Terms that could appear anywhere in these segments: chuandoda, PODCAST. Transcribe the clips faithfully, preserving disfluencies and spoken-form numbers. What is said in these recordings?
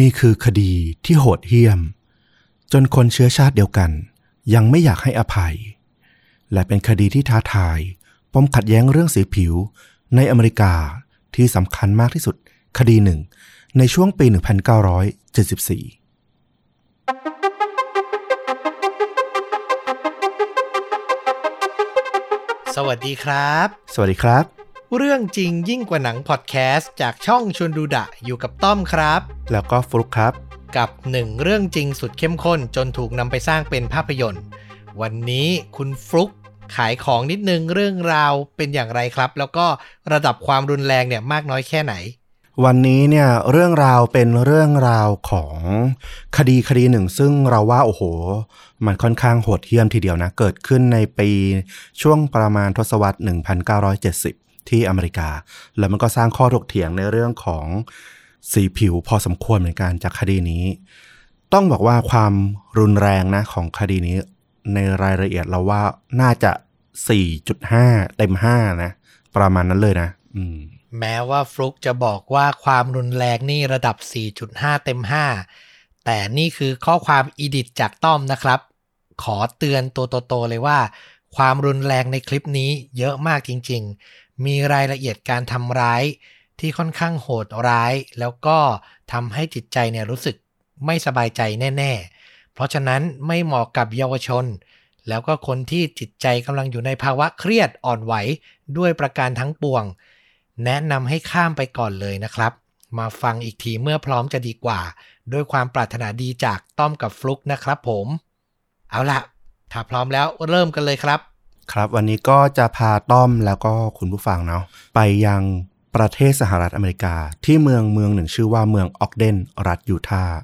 นี่คือคดีที่โหดเหี้ยมจนคนเชื้อชาติเดียวกันยังไม่อยากให้อภัยและเป็นคดีที่ท้าทายปมขัดแย้งเรื่องสีผิวในอเมริกาที่สำคัญมากที่สุดคดีหนึ่งในช่วงปี หนึ่งพันเก้าร้อยเจ็ดสิบสี่สวัสดีครับสวัสดีครับเรื่องจริงยิ่งกว่าหนังพอดแคสต์จากช่องชวนดูดะอยู่กับต้อมครับแล้วก็ฟลุ๊กครับกับหนึ่งเรื่องจริงสุดเข้มข้นจนถูกนำไปสร้างเป็นภาพยนตร์วันนี้คุณฟลุ๊กขายของนิดนึงเรื่องราวเป็นอย่างไรครับแล้วก็ระดับความรุนแรงเนี่ยมากน้อยแค่ไหนวันนี้เนี่ยเรื่องราวเป็นเรื่องราวของคดีคดีหนึ่งซึ่งเราว่าโอ้โหมันค่อนข้างโหดเหี้ยมทีเดียวนะเกิดขึ้นในปีช่วงประมาณทศวรรษหนึ่งพันเก้าร้อยเจ็ดสิบที่อเมริกาแล้วมันก็สร้างข้อถกเถียงในเรื่องของสีผิวพอสมควรเหมือนกันจากคดีนี้ต้องบอกว่าความรุนแรงนะของคดีนี้ในรายละเอียดเราว่าน่าจะ สี่จุดห้า เต็มห้านะประมาณนั้นเลยนะอืมแม้ว่าฟลุ๊กจะบอกว่าความรุนแรงนี่ระดับ สี่จุดห้า เต็มห้าแต่นี่คือข้อความอีดิทจากต้อมนะครับขอเตือนตัวโตๆเลยว่าความรุนแรงในคลิปนี้เยอะมากจริงๆมีรายละเอียดการทำร้ายที่ค่อนข้างโหดร้ายแล้วก็ทำให้จิตใจเนี่ยรู้สึกไม่สบายใจแน่ๆเพราะฉะนั้นไม่เหมาะกับเยาวชนแล้วก็คนที่จิตใจกำลังอยู่ในภาวะเครียดอ่อนไหวด้วยประการทั้งปวงแนะนำให้ข้ามไปก่อนเลยนะครับมาฟังอีกทีเมื่อพร้อมจะดีกว่าด้วยความปรารถนาดีจากต้อมกับฟลุ๊กนะครับผมเอาล่ะถ้าพร้อมแล้วเริ่มกันเลยครับครับวันนี้ก็จะพาต้อมแล้วก็คุณผู้ฟังเนาะไปยังประเทศสหรัฐอเมริกาที่เมืองเมืองหนึ่งชื่อว่าเมืองออกเดนรัฐยูทาห์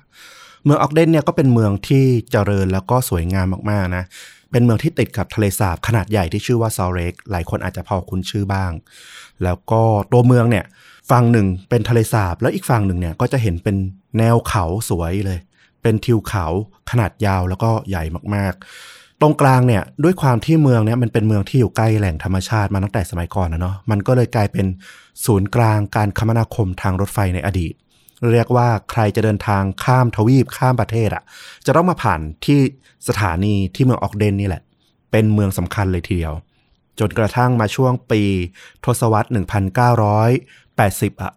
เมืองออกเดนเนี่ยก็เป็นเมืองที่เจริญแล้วก็สวยงามมากๆนะเป็นเมืองที่ติดกับทะเลสาบขนาดใหญ่ที่ชื่อว่าซอลต์เลคหลายคนอาจจะพอคุ้นชื่อบ้างแล้วก็ตัวเมืองเนี่ยฝั่งหนึ่งเป็นทะเลสาบแล้วอีกฝั่งหนึ่งเนี่ยก็จะเห็นเป็นแนวเขาสวยเลยเป็นทิวเขาขนาดยาวแล้วก็ใหญ่มากๆตรงกลางเนี่ยด้วยความที่เมืองเนี่ยมันเป็นเมืองที่อยู่ใกล้แหล่งธรรมชาติมาตั้งแต่สมัยก่อนนะเนาะมันก็เลยกลายเป็นศูนย์กลางการคมนาคมทางรถไฟในอดีตเรียกว่าใครจะเดินทางข้ามทวีปข้ามประเทศอ่ะจะต้องมาผ่านที่สถานีที่เมืองออกเดนนี่แหละเป็นเมืองสำคัญเลยทีเดียวจนกระทั่งมาช่วงปีทศวรรษหนึ่งพันเก้าร้อยแปดสิบอ่ะ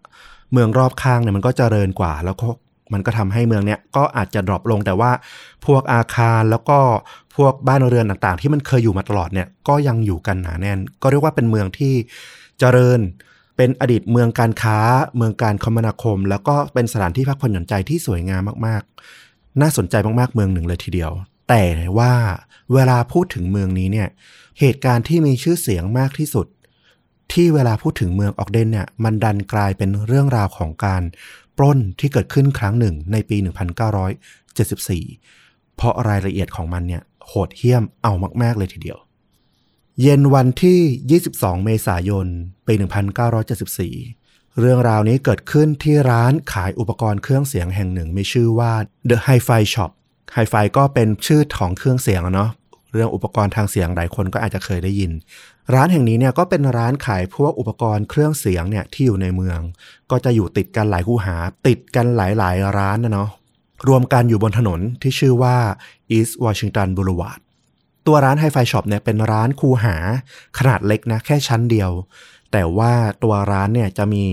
เมืองรอบข้างเนี่ยมันก็เจริญกว่าแล้วก็มันก็ทำให้เมืองเนี้ยก็อาจจะดรอปลงแต่ว่าพวกอาคารแล้วก็พวกบ้านเรือนต่างๆที่มันเคยอยู่มาตลอดเนี่ยก็ยังอยู่กันหนาแน่นก็เรียกว่าเป็นเมืองที่เจริญเป็นอดีตเมืองการค้าเมืองการคมนาคมแล้วก็เป็นสถานที่พักผ่อนหย่อนใจที่สวยงามมากๆน่าสนใจมากๆเมืองหนึ่งเลยทีเดียวแต่ว่าเวลาพูดถึงเมืองนี้เนี่ยเหตุการณ์ที่มีชื่อเสียงมากที่สุดที่เวลาพูดถึงเมืองออกเดนเนี่ยมันดันกลายเป็นเรื่องราวของการปล้นที่เกิดขึ้นครั้งหนึ่งในปี หนึ่งพันเก้าร้อยเจ็ดสิบสี่ เพราะรายละเอียดของมันเนี่ยโหดเหี้ยมเอามากๆเลยทีเดียวเย็นวันที่ยี่สิบสองเมษายนปีหนึ่งพันเก้าร้อยเจ็ดสิบสี่เรื่องราวนี้เกิดขึ้นที่ร้านขายอุปกรณ์เครื่องเสียงแห่งหนึ่งมีชื่อว่า The Hi-Fi Shop Hi-Fi ก็เป็นชื่อของเครื่องเสียงเนาะเรื่องอุปกรณ์ทางเสียงหลายคนก็อาจจะเคยได้ยินร้านแห่งนี้เนี่ยก็เป็นร้านขายพวกอุปกรณ์เครื่องเสียงเนี่ยที่อยู่ในเมืองก็จะอยู่ติดกันหลายคู่หาติดกันหลายๆร้านนะเนาะรวมกันอยู่บนถนนที่ชื่อว่า East Washington Boulevardตัวร้าน Hi-Fi Shop เนี่ยเป็นร้านคูหาขนาดเล็กนะแค่ชั้นเดียวแต่ว่าตัวร้านเนี่ยจะมี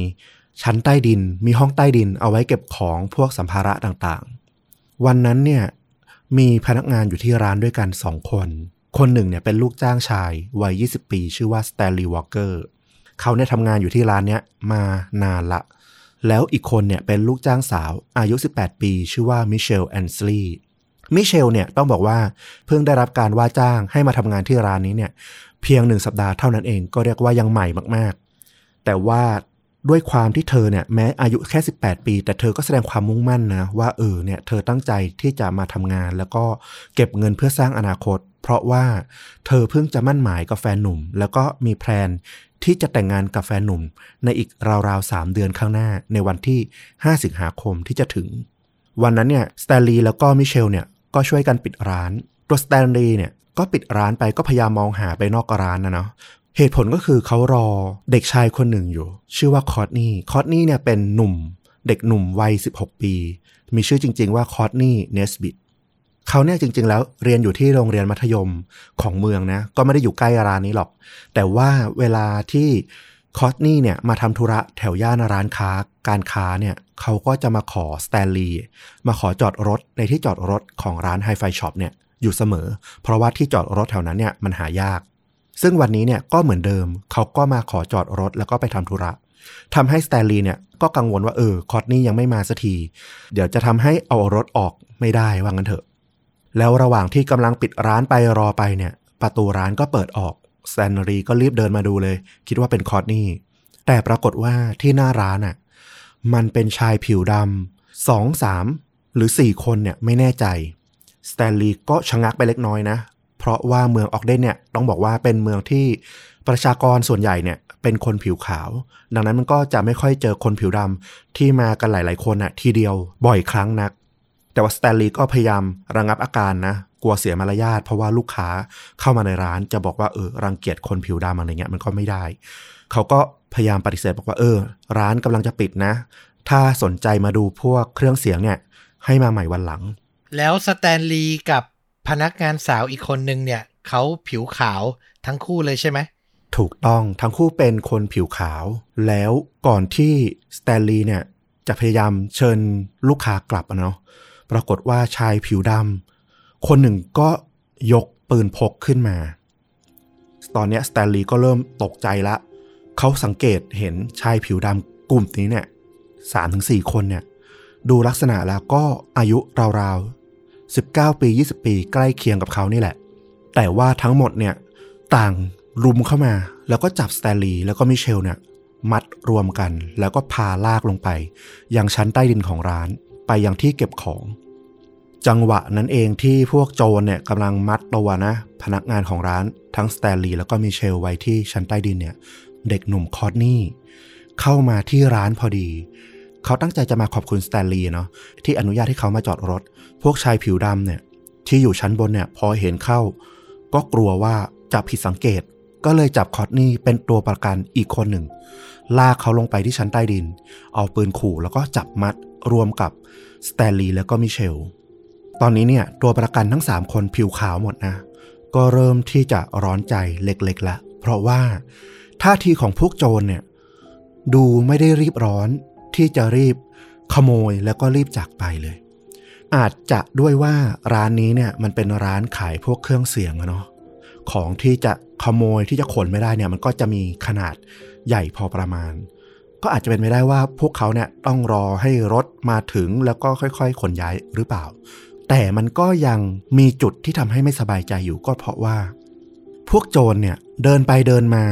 ชั้นใต้ดินมีห้องใต้ดินเอาไว้เก็บของพวกสัมภาระต่างๆวันนั้นเนี่ยมีพนักงานอยู่ที่ร้านด้วยกันสองคนคนหนึ่งเนี่ยเป็นลูกจ้างชายวัยยี่สิบปีชื่อว่า Stanley Walker เขาเนี่ยทำงานอยู่ที่ร้านเนี้ยมานานละแล้วอีกคนเนี่ยเป็นลูกจ้างสาวอายุสิบแปดปีชื่อว่า Michelle Ansleyมิเชลเนี่ยต้องบอกว่าเพิ่งได้รับการว่าจ้างให้มาทำงานที่ร้านนี้เนี่ยเพียงหนึ่งสัปดาห์เท่านั้นเองก็เรียกว่ายังใหม่มากๆแต่ว่าด้วยความที่เธอเนี่ยแม้อายุแค่สิบแปดปีแต่เธอก็แสดงความมุ่งมั่นนะว่าเออเนี่ยเธอตั้งใจที่จะมาทำงานแล้วก็เก็บเงินเพื่อสร้างอนาคตเพราะว่าเธอเพิ่งจะมั่นหมายกับแฟนหนุ่มแล้วก็มีแพลนที่จะแต่งงานกับแฟนหนุ่มในอีกราวๆสามเดือนข้างหน้าในวันที่ห้าสิงหาคมที่จะถึงวันนั้นเนี่ยสแตนลีย์แล้วก็มิเชลเนี่ยก็ช่วยกันปิดร้านตัวสแตนลีย์เนี่ยก็ปิดร้านไปก็พยายามมองหาไปนอกร้านนะเนาะเหตุผลก็คือเขารอเด็กชายคนหนึ่งอยู่ชื่อว่าคอตนี่คอตนี่เนี่ยเป็นหนุ่มเด็กหนุ่มวัยสิบหกปี มีชื่อจริงๆว่าคอร์ตนี่เนสบิทเขาเนี่ยจริงๆแล้วเรียนอยู่ที่โรงเรียนมัธยมของเมืองนะก็ไม่ได้อยู่ใกล้ร้านนี้หรอกแต่ว่าเวลาที่คอร์ตนี่เนี่ยมาทำธุระแถวย่านร้านค้าการค้าเนี่ยเขาก็จะมาขอสแตนลีย์มาขอจอดรถในที่จอดรถของร้านไฮไฟช็อปเนี่ยอยู่เสมอเพราะว่าที่จอดรถแถวนั้นเนี่ยมันหายากซึ่งวันนี้เนี่ยก็เหมือนเดิมเขาก็มาขอจอดรถแล้วก็ไปทำธุระทำให้สแตนลีย์เนี่ยก็กังวลว่าเออคอร์ตนี่ยังไม่มาสักทีเดี๋ยวจะทำให้เอารถออกไม่ได้ว่างั้นเถอะแล้วระหว่างที่กำลังปิดร้านไปรอไปเนี่ยประตูร้านก็เปิดออกสแตนลีย์ก็รีบเดินมาดูเลยคิดว่าเป็นคอร์ตนี่แต่ปรากฏว่าที่หน้าร้านอ่ะมันเป็นชายผิวดำสองสามหรือสี่คนเนี่ยไม่แน่ใจสแตนลีย์ก็ชะงักไปเล็กน้อยนะเพราะว่าเมืองออกเดนเนี่ยต้องบอกว่าเป็นเมืองที่ประชากรส่วนใหญ่เนี่ยเป็นคนผิวขาวดังนั้นมันก็จะไม่ค่อยเจอคนผิวดำที่มากันหลายๆคนน่ะทีเดียวบ่อยครั้งนักแต่ว่าสแตนลีย์ก็พยายามระงับอาการนะกลัวเสียมารยาทเพราะว่าลูกค้าเข้ามาในร้านจะบอกว่าเออรังเกียจคนผิวดำอะไรเงี้ยมันก็ไม่ได้เขาก็พยายามปฏิเสธบอกว่าเออร้านกำลังจะปิดนะถ้าสนใจมาดูพวกเครื่องเสียงเนี่ยให้มาใหม่วันหลังแล้วสแตนลีย์กับพนักงานสาวอีกคนนึงเนี่ยเขาผิวขาวทั้งคู่เลยใช่ไหมถูกต้องทั้งคู่เป็นคนผิวขาวแล้วก่อนที่สแตนลีย์เนี่ยจะพยายามเชิญลูกค้ากลับเนาะปรากฏว่าชายผิวดำคนหนึ่งก็ยกปืนพกขึ้นมาตอนนี้สแตนลีย์ก็เริ่มตกใจละเขาสังเกตเห็นชายผิวดำกลุ่มนี้เนี่ย สามถึงสี่ คนเนี่ยดูลักษณะแล้วก็อายุราวๆสิบเก้าปียี่สิบปีใกล้เคียงกับเขานี่แหละแต่ว่าทั้งหมดเนี่ยต่างรุมเข้ามาแล้วก็จับสแตนลีย์แล้วก็มิเชลเนี่ยมัดรวมกันแล้วก็พาลากลงไปยังชั้นใต้ดินของร้านไปยังที่เก็บของจังหวะนั้นเองที่พวกโจรเนี่ยกำลังมัดตัวนะพนักงานของร้านทั้งสแตนลีย์แล้วก็มิเชลไว้ที่ชั้นใต้ดินเนี่ยเด็กหนุ่มคอร์ตนี่เข้ามาที่ร้านพอดีเขาตั้งใจจะมาขอบคุณสแตนลีย์เนาะที่อนุญาตให้เขามาจอดรถพวกชายผิวดำเนี่ยที่อยู่ชั้นบนเนี่ยพอเห็นเข้าก็กลัวว่าจะผิดสังเกตก็เลยจับคอร์ตนี่เป็นตัวประกันอีกคนหนึ่งลากเขาลงไปที่ชั้นใต้ดินเอาปืนขู่แล้วก็จับมัดรวมกับสแตนลีย์แล้วก็มิเชลตอนนี้เนี่ยตัวประกันทั้งสามคนผิวขาวหมดนะก็เริ่มที่จะร้อนใจเล็กๆละเพราะว่าท่าทีของพวกโจรเนี่ยดูไม่ได้รีบร้อนที่จะรีบขโมยแล้วก็รีบจากไปเลยอาจจะด้วยว่าร้านนี้เนี่ยมันเป็นร้านขายพวกเครื่องเสียงอะเนาะของที่จะขโมยที่จะขนไม่ได้เนี่ยมันก็จะมีขนาดใหญ่พอประมาณก็อาจจะเป็นไปได้ว่าพวกเขาเนี่ยต้องรอให้รถมาถึงแล้วก็ค่อยๆขนย้ายหรือเปล่าแต่มันก็ยังมีจุดที่ทำให้ไม่สบายใจอยู่ก็เพราะว่าพวกโจรเนี่ยเดินไปเดินมา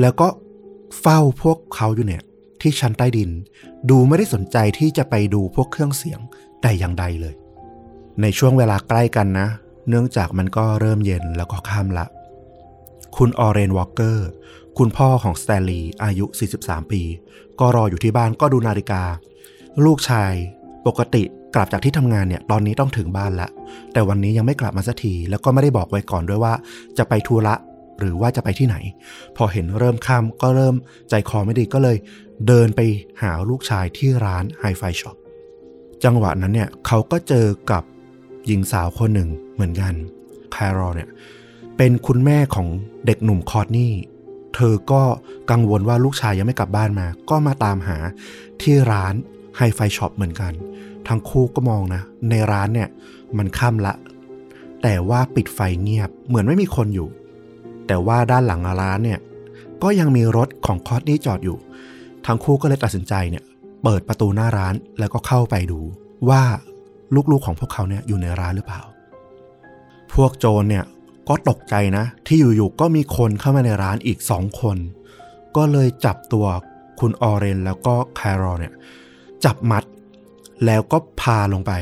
แล้วก็เฝ้าพวกเขาอยู่เนี่ยที่ชั้นใต้ดินดูไม่ได้สนใจที่จะไปดูพวกเครื่องเสียงแต่อย่างใดเลยในช่วงเวลาใกล้กันนะเนื่องจากมันก็เริ่มเย็นแล้วก็ค่ำละคุณออเรนวอลเกอร์คุณพ่อของสแตนลีย์อายุสี่สิบสามปีก็รออยู่ที่บ้านก็ดูนาฬิกาลูกชายปกติกลับจากที่ทำงานเนี่ยตอนนี้ต้องถึงบ้านละแต่วันนี้ยังไม่กลับมาสักทีแล้วก็ไม่ได้บอกไว้ก่อนด้วยว่าจะไปธุระหรือว่าจะไปที่ไหนพอเห็นเริ่มค่ำก็เริ่มใจคอไม่ดีก็เลยเดินไปหาลูกชายที่ร้านไฮไฟช็อปจังหวะนั้นเนี่ยเขาก็เจอกับหญิงสาวคนหนึ่งเหมือนกันแคโรลเนี่ยเป็นคุณแม่ของเด็กหนุ่มคอร์ตนี่เธอก็กังวลว่าลูกชายยังไม่กลับบ้านมาก็มาตามหาที่ร้านไฮไฟช็อปเหมือนกันทั้งคู่ก็มองนะในร้านเนี่ยมันค่ำละแต่ว่าปิดไฟเงียบเหมือนไม่มีคนอยู่แต่ว่าด้านหลังร้านเนี่ยก็ยังมีรถของคอร์ตนี่จอดอยู่ทั้งคู่ก็เลยตัดสินใจเนี่ยเปิดประตูหน้าร้านแล้วก็เข้าไปดูว่าลูกๆของพวกเขาเนี่ยอยู่ในร้านหรือเปล่าพวกโจรเนี่ยก็ตกใจนะที่อยู่ๆก็มีคนเข้ามาในร้านอีกสองคนก็เลยจับตัวคุณออเรนแล้วก็แคโรลเนี่ยจับมัดแล้วก็พาลงไป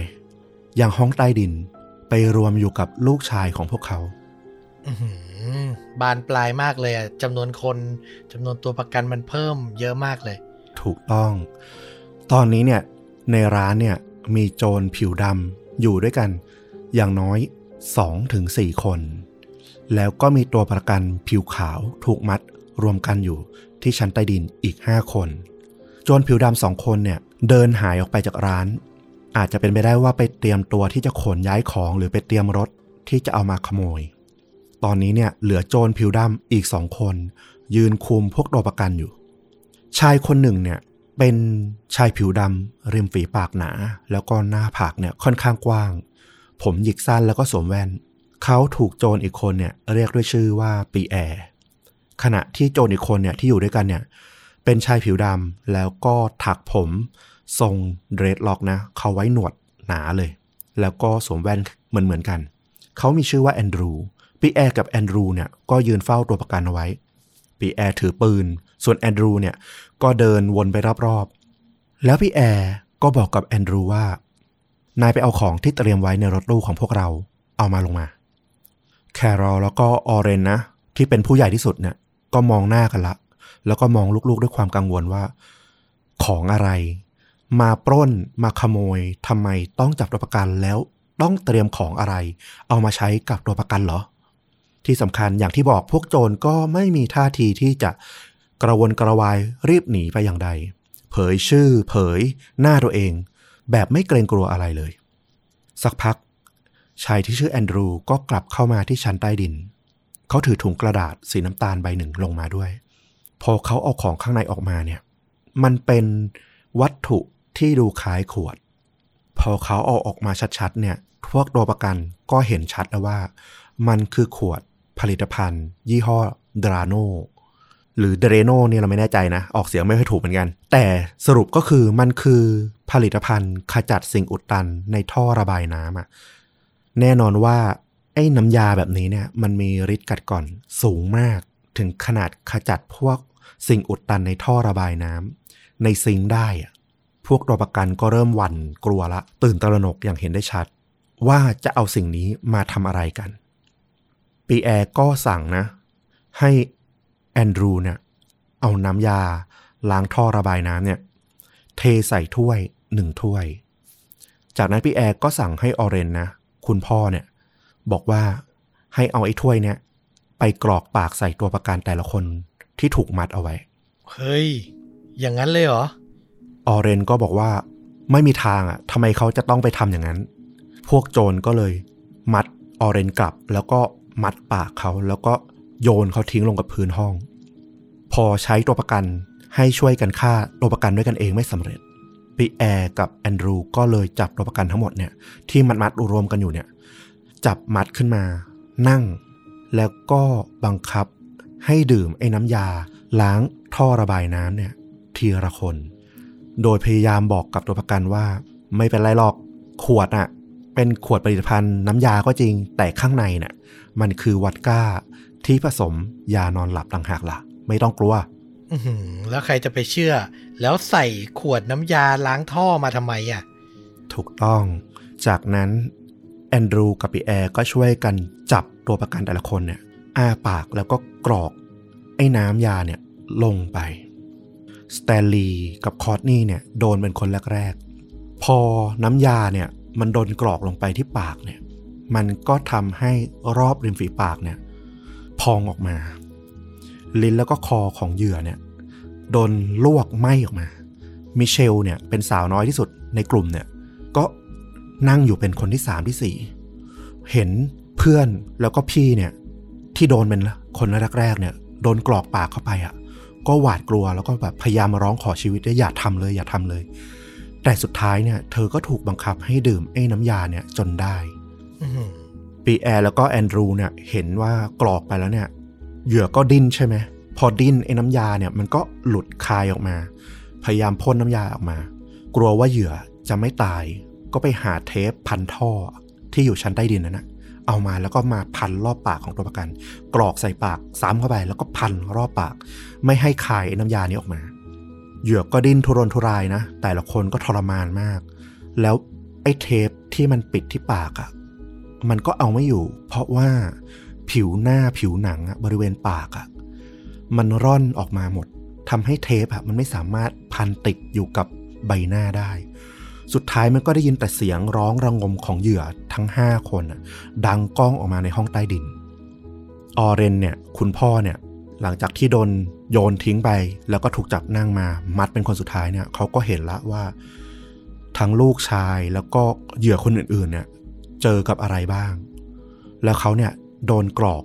ยังห้องใต้ดินไปรวมอยู่กับลูกชายของพวกเขาบานปลายมากเลยอ่ะจำนวนคนจำนวนตัวประกันมันเพิ่มเยอะมากเลยถูกต้องตอนนี้เนี่ยในร้านเนี่ยมีโจรผิวดำอยู่ด้วยกันอย่างน้อย สองถึงสี่ คนแล้วก็มีตัวประกันผิวขาวถูกมัดรวมกันอยู่ที่ชั้นใต้ดินอีกห้าคนโจรผิวดำสองคนเนี่ยเดินหายออกไปจากร้าน อาจจะเป็นไปได้ว่าไปเตรียมตัวที่จะขนย้ายของหรือไปเตรียมรถที่จะเอามาขโมยตอนนี้เนี่ยเหลือโจรผิวดำอีกสองคนยืนคุมพวกตัวประกันอยู่ชายคนหนึ่งเนี่ยเป็นชายผิวดำริมฝีปากหนาแล้วก็หน้าผากเนี่ยค่อนข้างกว้างผมหยิกสั้นแล้วก็สวมแว่นเขาถูกโจรอีกคนเนี่ยเรียกด้วยชื่อว่าปีแอร์ขณะที่โจรอีกคนเนี่ยที่อยู่ด้วยกันเนี่ยเป็นชายผิวดำแล้วก็ถักผมทรงเดรสล็อกนะเขาไว้หนวดหนาเลยแล้วก็สวมแว่นเหมือนเหมือนกันเขามีชื่อว่าแอนดรูปีแอร์กับแอนดรูเนี่ยก็ยืนเฝ้าตัวประกันเอาไว้ปีแอร์ถือปืนส่วนแอนดรูเนี่ยก็เดินวนไปรอบๆแล้วปีแอร์ก็บอกกับแอนดรูว่านายไปเอาของที่เตรียมไว้ในรถตู้ของพวกเราเอามาลงมาแครอลแล้วก็ออเรนนะที่เป็นผู้ใหญ่ที่สุดเนี่ยก็มองหน้ากันละแล้วก็มองลูกๆด้วยความกังวลว่าของอะไรมาปล้นมาขโมยทำไมต้องจับตัวประกันแล้วต้องเตรียมของอะไรเอามาใช้กับตัวประกันเหรอที่สำคัญอย่างที่บอกพวกโจรก็ไม่มีท่าทีที่จะกระวนกระวายรีบหนีไปอย่างใดเผยชื่อเผยหน้าตัวเองแบบไม่เกรงกลัวอะไรเลยสักพักชายที่ชื่อแอนดรูก็กลับเข้ามาที่ชั้นใต้ดินเขาถือถุงกระดาษสีน้ำตาลใบหนึ่งลงมาด้วยพอเขาเอาของข้างในออกมาเนี่ยมันเป็นวัตถุที่ดูคล้ายขวดพอเขาเอาออกมาชัดๆเนี่ยพวกตัวประกันก็เห็นชัดแล้วว่ามันคือขวดผลิตภัณฑ์ยี่ห้อดราโนหรือเดเรโนเนี่ยเราไม่แน่ใจนะออกเสียงไม่ค่อยถูกเหมือนกันแต่สรุปก็คือมันคือผลิตภัณฑ์ขจัดสิ่งอุดตันในท่อระบายน้ำอ่ะแน่นอนว่าไอ้น้ำยาแบบนี้เนี่ยมันมีฤทธิ์กัดกร่อนสูงมากถึงขนาดขจัดพวกสิ่งอุดตันในท่อระบายน้ำในซิงค์ได้อ่ะพวกตัวประกันก็เริ่มหวั่นกลัวละตื่นตระหนกอย่างเห็นได้ชัดว่าจะเอาสิ่งนี้มาทำอะไรกันปีแอร์ก็สั่งนะให้แอนดรูเนี่ยเอาน้ำยาล้างท่อระบายน้ำเนี่ยเทใส่ถ้วยหนึ่งถ้วยจากนั้นปีแอร์ก็สั่งให้ออเรนนะคุณพ่อเนี่ยบอกว่าให้เอาไอ้ถ้วยเนี่ยไปกรอกปากใส่ตัวประกันแต่ละคนที่ถูกมัดเอาไว้เฮ้ยอย่างนั้นเลยเหรอออเรนก็บอกว่าไม่มีทางอ่ะทำไมเขาจะต้องไปทำอย่างนั้นพวกโจรก็เลยมัดออเรนกลับแล้วก็มัดปากเขาแล้วก็โยนเขาทิ้งลงกับพื้นห้องพอใช้ตัวประกันให้ช่วยกันฆ่าตัวประกันด้วยกันเองไม่สำเร็จปีแอร์กับแอนดรูก็เลยจับตัวประกันทั้งหมดเนี่ยที่มัดมัดรวมกันอยู่เนี่ยจับมัดขึ้นมานั่งแล้วก็บังคับให้ดื่มไอ้น้ำยาล้างท่อระบายน้ำเนี่ยทีละคนโดยพยายามบอกกับตัวประกันว่าไม่เป็นไรหรอกขวดน่ะเป็นขวดผลิตภัณฑ์น้ำยาก็จริงแต่ข้างในน่ะมันคือวอดก้าที่ผสมยานอนหลับต่างหากล่ะไม่ต้องกลัวแล้วใครจะไปเชื่อแล้วใส่ขวดน้ำยาล้างท่อมาทำไมอ่ะถูกต้องจากนั้นแอนดรูกับปีแอร์ก็ช่วยกันจับตัวประกันแต่ละคนเนี่ยอ้าปากแล้วก็กรอกไอ้น้ำยาเนี่ยลงไปสแตนลีย์กับคอร์ทนี่เนี่ยโดนเป็นคนแรกๆพอน้ำยาเนี่ยมันโดนกรอกลงไปที่ปากเนี่ยมันก็ทำให้รอบริมฝีปากเนี่ยพองออกมาลิ้นแล้วก็คอของเหยื่อเนี่ยโดนลวกไหม้ออกมามิเชลเนี่ยเป็นสาวน้อยที่สุดในกลุ่มเนี่ยก็นั่งอยู่เป็นคนที่สามที่สี่เห็นเพื่อนแล้วก็พี่เนี่ยที่โดนเป็นคนแรกๆเนี่ยโดนกรอกปากเข้าไปอ่ะก็หวาดกลัวแล้วก็แบบพยายามมาร้องขอชีวิตว่าอย่าทำเลยอย่าทำเลยแต่สุดท้ายเนี่ยเธอก็ถูกบังคับให้ดื่มไอ้น้ำยาเนี่ยจนได้ปีแอร์แล้วก็แอนดรูเนี่ยเห็นว่ากรอกไปแล้วเนี่ยเหยื่อก็ดิ้นใช่ไหมพอดิ้นไอ้น้ำยาเนี่ยมันก็หลุดคายออกมาพยายามพ่นน้ำยาออกมากลัวว่าเหยื่อจะไม่ตายก็ไปหาเทปพันท่อที่อยู่ชั้นใต้ดินนั่นนะเอามาแล้วก็มาพันรอบปากของตัวประกันกรอกใส่ปากซ้ำเข้าไปแล้วก็พันรอบปากไม่ให้คายไอ้น้ำยานี้ออกมาเหยื่อก็ดิ้นทุรนทุรายนะแต่ละคนก็ทรมานมากแล้วไอ้เทปที่มันปิดที่ปากอ่ะมันก็เอาไม่อยู่เพราะว่าผิวหน้าผิวหนังบริเวณปากอ่ะมันร่อนออกมาหมดทำให้เทปอ่ะมันไม่สามารถพันติดอยู่กับใบหน้าได้สุดท้ายมันก็ได้ยินแต่เสียงร้องระงมของเหยื่อทั้งห้าคนอ่ะดังก้องออกมาในห้องใต้ดินออเรนเนี่ยคุณพ่อเนี่ยหลังจากที่โดนโยนทิ้งไปแล้วก็ถูกจับนั่งมามัดเป็นคนสุดท้ายเนี่ยเขาก็เห็นละว่า ทั้งลูกชายแล้วก็เหยื่อคนอื่นๆเนี่ยเจอกับอะไรบ้างแล้วเขาเนี่ยโดนกรอก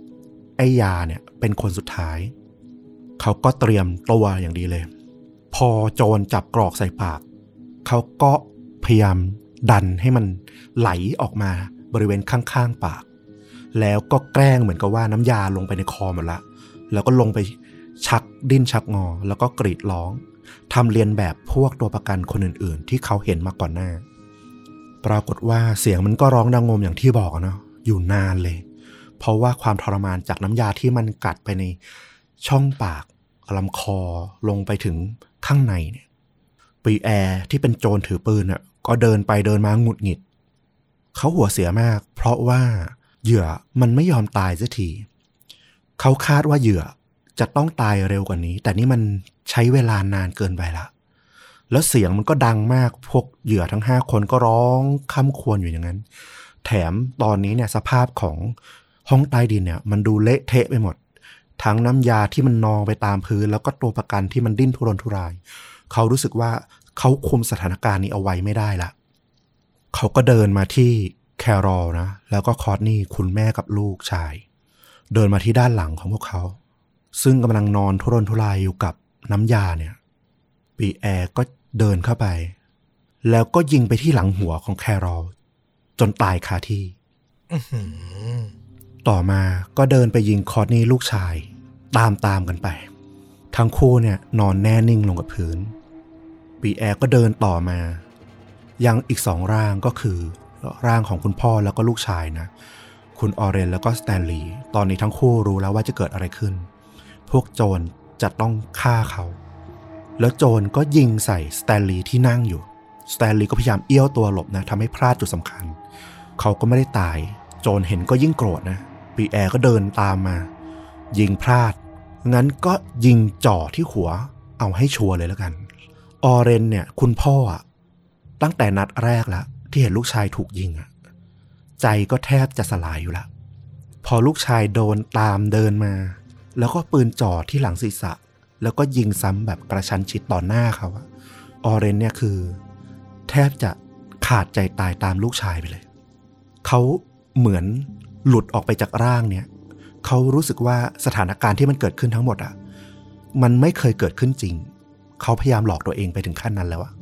ไอ้ยาเนี่ยเป็นคนสุดท้ายเขาก็เตรียมตัวอย่างดีเลยพอโจรจับกรอกใส่ปากเขาก็พยายามดันให้มันไหลออกมาบริเวณข้างๆปากแล้วก็แกล้งเหมือนกับว่าน้ำยาลงไปในคอหมดละแล้วก็ลงไปชักดิ้นชักงอแล้วก็กรีดร้องทำเรียนแบบพวกตัวประกันคนอื่นๆที่เขาเห็นมาก่อนหน้าปรากฏว่าเสียงมันก็ร้องดังงมอย่างที่บอกเนาะอยู่นานเลยเพราะว่าความทรมานจากน้ำยาที่มันกัดไปในช่องปากลำคอลงไปถึงข้างในเนี่ยปีแอร์ที่เป็นโจรถือปืนอ่ะก็เดินไปเดินมาหงุดหงิดเขาหัวเสียมากเพราะว่าเหยื่อมันไม่ยอมตายสักทีเขาคาดว่าเหยื่อจะต้องตายเร็วกว่านี้แต่นี่มันใช้เวลานานเกินไปละแล้วเสียงมันก็ดังมากพวกเหยื่อทั้งห้าคนก็ร้องค่ำควรอยู่อย่างนั้นแถมตอนนี้เนี่ยสภาพของห้องใต้ดินเนี่ยมันดูเละเทะไปหมดทั้งน้ำยาที่มันนองไปตามพื้นแล้วก็ตัวประกันที่มันดิ้นทุรนทุรายเขารู้สึกว่าเขาคุมสถานการณ์นี้เอาไว้ไม่ได้ละเขาก็เดินมาที่แครอลนะแล้วก็คอร์ตนี่คุณแม่กับลูกชายเดินมาที่ด้านหลังของพวกเขาซึ่งกำลังนอนทุรนทุรายอยู่กับน้ำยาเนี่ยปีแอร์ก็เดินเข้าไปแล้วก็ยิงไปที่หลังหัวของแครอลจนตายคาที่ ต่อมาก็เดินไปยิงคอร์ตนี่ลูกชายตามตามกันไปทั้งคู่เนี่ยนอนแน่นิ่งลงกับพื้นปีแอร์ก็เดินต่อมายังอีกสองร่างก็คือร่างของคุณพ่อแล้วก็ลูกชายนะคุณออเรนแล้วก็สแตนลีย์ตอนนี้ทั้งคู่รู้แล้วว่าจะเกิดอะไรขึ้นพวกโจรจะต้องฆ่าเขาแล้วโจรก็ยิงใส่สแตนลีย์ที่นั่งอยู่สแตนลีย์ก็พยายามเอี้ยวตัวหลบนะทำให้พลาดจุดสำคัญเขาก็ไม่ได้ตายโจรเห็นก็ยิ่งโกรธนะปีแอร์ก็เดินตามมายิงพลาดงั้นก็ยิงจ่อที่หัวเอาให้ชัวร์เลยแล้วกันออเรนเนี่ยคุณพ่อตั้งแต่นัดแรกละที่เห็นลูกชายถูกยิงอะใจก็แทบจะสลายอยู่ละพอลูกชายโดนตามเดินมาแล้วก็ปืนจ่อที่หลังศีรษะแล้วก็ยิงซ้ำแบบกระชั้นชิดต่อหน้าเขาอะออเรนเนี่ยคือแทบจะขาดใจตายตามลูกชายไปเลยเขาเหมือนหลุดออกไปจากร่างเนี่ยเขารู้สึกว่าสถานการณ์ที่มันเกิดขึ้นทั้งหมดอะมันไม่เคยเกิดขึ้นจริงเขาพยายามหลอกตัวเองไปถึงขั้นนั้นแล้วอะ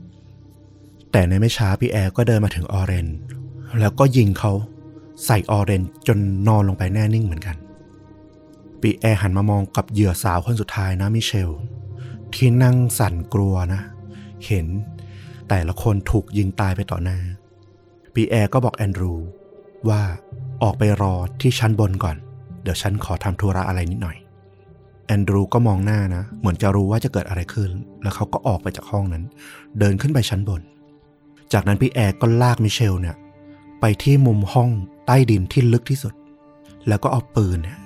แต่ในไม่ช้าพี่แอร์ก็เดินมาถึงออเรนแล้วก็ยิงเขาใส่ออเรนจนนอนลงไปแน่นิ่งเหมือนกันพี่แอร์หันมามองกับเหยื่อสาวคนสุดท้ายนะมิเชลที่นั่งสั่นกลัวนะเห็นแต่ละคนถูกยิงตายไปต่อหน้าพี่แอร์ก็บอกแอนดรูว่าออกไปรอที่ชั้นบนก่อนเดี๋ยวฉันขอทำธุระอะไรนิดหน่อยแอนดรูก็มองหน้านะเหมือนจะรู้ว่าจะเกิดอะไรขึ้นแล้วเขาก็ออกไปจากห้องนั้นเดินขึ้นไปชั้นบนจากนั้นพี่แอร์ก็ลากมิเชลเนี่ยไปที่มุมห้องใต้ดินที่ลึกที่สุดแล้วก็เอาปืนเนี่ย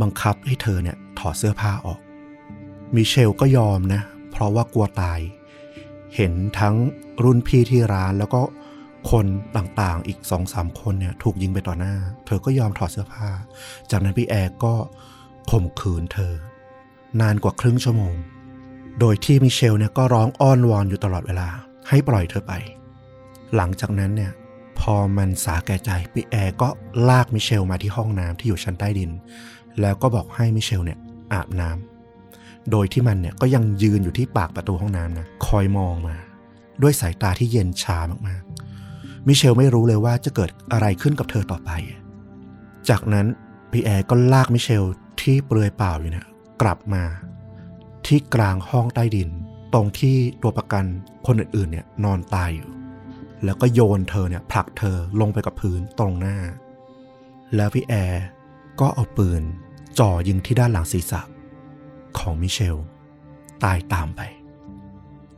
บังคับให้เธอเนี่ยถอดเสื้อผ้าออกมิเชลก็ยอมนะเพราะว่ากลัวตายเห็นทั้งรุ่นพี่ที่ร้านแล้วก็คนต่างๆอีก สองสาม คนเนี่ยถูกยิงไปต่อหน้าเธอก็ยอมถอดเสื้อผ้าจากนั้นพี่แอร์ก็ข่มขืนเธอนานกว่าครึ่งชั่วโมงโดยที่มิเชลเนี่ยก็ร้องอ้อนวอนอยู่ตลอดเวลาให้ปล่อยเธอไปหลังจากนั้นเนี่ยพอมันสาแก่ใจพี่แอร์ก็ลากมิเชลมาที่ห้องน้ำที่อยู่ชั้นใต้ดินแล้วก็บอกให้มิเชลเนี่ยอาบน้ำโดยที่มันเนี่ยก็ยังยืนอยู่ที่ปากประตูห้องน้ำนะคอยมองมาด้วยสายตาที่เย็นชามากๆมิเชลไม่รู้เลยว่าจะเกิดอะไรขึ้นกับเธอต่อไปจากนั้นพี่แอร์ก็ลากมิเชลที่เปลือยเปล่าอยู่เนี่ยกลับมาที่กลางห้องใต้ดินตรงที่ตัวประกันคนอื่นๆเนี่ยนอนตายอยู่แล้วก็โยนเธอเนี่ยผลักเธอลงไปกับพื้นตรงหน้าแล้วพี่แอร์ก็เอาปืนจ่อยิงที่ด้านหลังศีรษะของมิเชลตายตามไป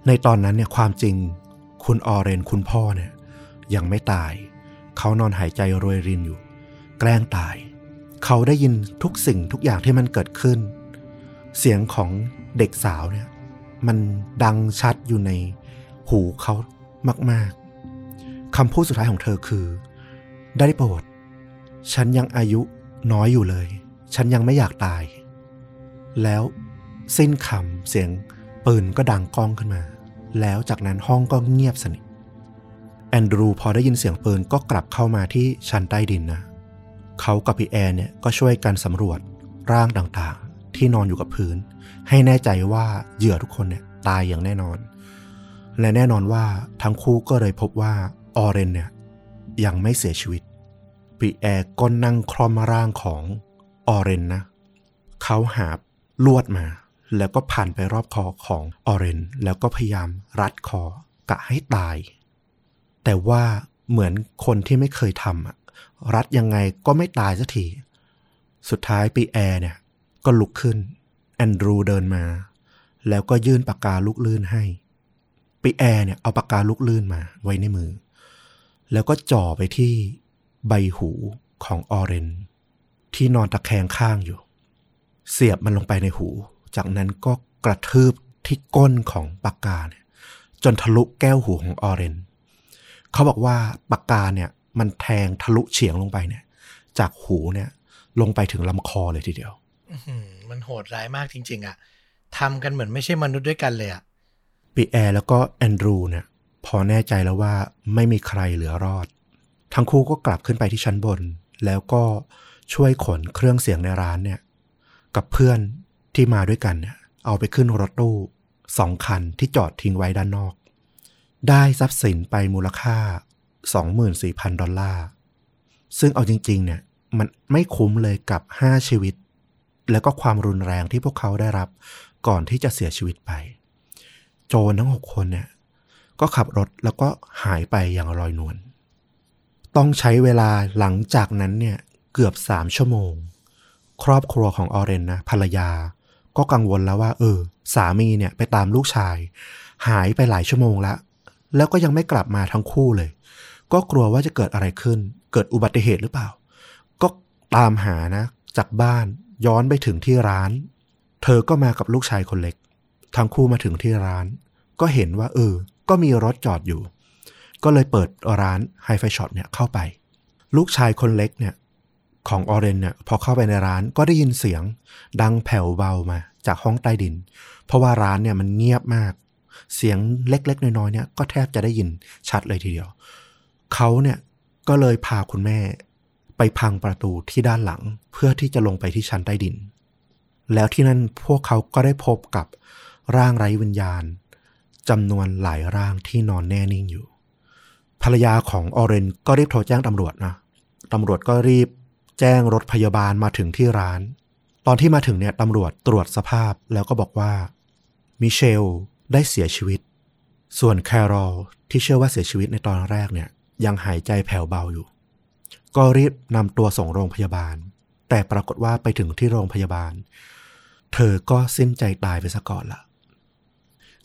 ในตอนนั้นเนี่ยความจริงคุณออเรนคุณพ่อเนี่ยยังไม่ตายเขานอนหายใจรวยรินอยู่แกล้งตายเขาได้ยินทุกสิ่งทุกอย่างที่มันเกิดขึ้นเสียงของเด็กสาวเนี่ยมันดังชัดอยู่ในหูเขามากๆคำพูดสุดท้ายของเธอคือได้โปรดฉันยังอายุน้อยอยู่เลยฉันยังไม่อยากตายแล้วสิ้นคำเสียงปืนก็ดังก้องขึ้นมาแล้วจากนั้นห้องก็เงียบสนิท แอนดรูพอได้ยินเสียงปืนก็กลับเข้ามาที่ชั้นใต้ดินนะเขากับพี่แอนเนี่ยก็ช่วยกันสำรวจร่างต่างๆที่นอนอยู่กับพื้นให้แน่ใจว่าเหยื่อทุกคนเนี่ยตายอย่างแน่นอนและแน่นอนว่าทั้งคู่ก็เลยพบว่าออเรนเนี่ยยังไม่เสียชีวิตพี่แอนก็นั่งคล่อมร่างของออเรนนะเขาหาลวดมาแล้วก็พันไปรอบคอของออเรนแล้วก็พยายามรัดคอกะให้ตายแต่ว่าเหมือนคนที่ไม่เคยทำอะรัดยังไงก็ไม่ตายสักทีสุดท้ายปีแอร์เนี่ยก็ลุกขึ้นแอนดรูเดินมาแล้วก็ยื่นปากกาลูกลื่นให้ปีแอร์เนี่ยเอาปากกาลูกลื่นมาไว้ในมือแล้วก็จ่อไปที่ใบหูของออเรนที่นอนตะแคงข้างอยู่เสียบมันลงไปในหูจากนั้นก็กระทืบที่ก้นของปากกาเนี่ยจนทะลุแก้วหูของออเรนเขาบอกว่าปากกาเนี่ยมันแทงทะลุเฉียงลงไปเนี่ยจากหูเนี่ยลงไปถึงลำคอเลยทีเดียวมันโหดร้ายมากจริงๆอ่ะทำกันเหมือนไม่ใช่มนุษย์ด้วยกันเลยอ่ะปีแอร์แล้วก็แอนดรูเนี่ยพอแน่ใจแล้วว่าไม่มีใครเหลือรอดทั้งคู่ก็กลับขึ้นไปที่ชั้นบนแล้วก็ช่วยขนเครื่องเสียงในร้านเนี่ยกับเพื่อนที่มาด้วยกันเนี่ยเอาไปขึ้นรถตู้สองคันที่จอดทิ้งไว้ด้านนอกได้ทรัพย์สินไปมูลค่า สองหมื่นสี่พันดอลลาร์ซึ่งเอาจริงๆเนี่ยมันไม่คุ้มเลยกับห้าชีวิตแล้วก็ความรุนแรงที่พวกเขาได้รับก่อนที่จะเสียชีวิตไปโจรทั้งหกคนเนี่ยก็ขับรถแล้วก็หายไปอย่างลอยนวลต้องใช้เวลาหลังจากนั้นเนี่ยเกือบสามชั่วโมงครอบครัวของออเรนนะภรรยาก็กังวลแล้วว่าเออสามีเนี่ยไปตามลูกชายหายไปหลายชั่วโมงละแล้วก็ยังไม่กลับมาทั้งคู่เลยก็กลัวว่าจะเกิดอะไรขึ้นเกิดอุบัติเหตุหรือเปล่าก็ตามหานะจากบ้านย้อนไปถึงที่ร้านเธอก็มากับลูกชายคนเล็กทั้งคู่มาถึงที่ร้านก็เห็นว่าเออก็มีรถจอดอยู่ก็เลยเปิดร้านไฮไฟช็อตเนี่ยเข้าไปลูกชายคนเล็กเนี่ยของออเรนเนี่ยพอเข้าไปในร้านก็ได้ยินเสียงดังแผ่วเบามาจากห้องใต้ดินเพราะว่าร้านเนี่ยมันเงียบมากเสียงเล็กๆน้อยๆเนี่ยก็แทบจะได้ยินชัดเลยทีเดียวเขาเนี่ยก็เลยพาคุณแม่ไปพังประตูที่ด้านหลังเพื่อที่จะลงไปที่ชั้นใต้ดินแล้วที่นั่นพวกเขาก็ได้พบกับร่างไร้วิญญาณจำนวนหลายร่างที่นอนแน่นิ่งอยู่ภรรยาของออเรนก็รีบโทรแจ้งตำรวจนะตำรวจก็รีบแจ้งรถพยาบาลมาถึงที่ร้านตอนที่มาถึงเนี่ยตำรวจตรวจสภาพแล้วก็บอกว่ามิเชลได้เสียชีวิตส่วนแคโรลที่เชื่อว่าเสียชีวิตในตอนแรกเนี่ยยังหายใจแผ่วเบาอยู่ก็รีบนำตัวส่งโรงพยาบาลแต่ปรากฏว่าไปถึงที่โรงพยาบาลเธอก็สิ้นใจตายไปซะก่อนละ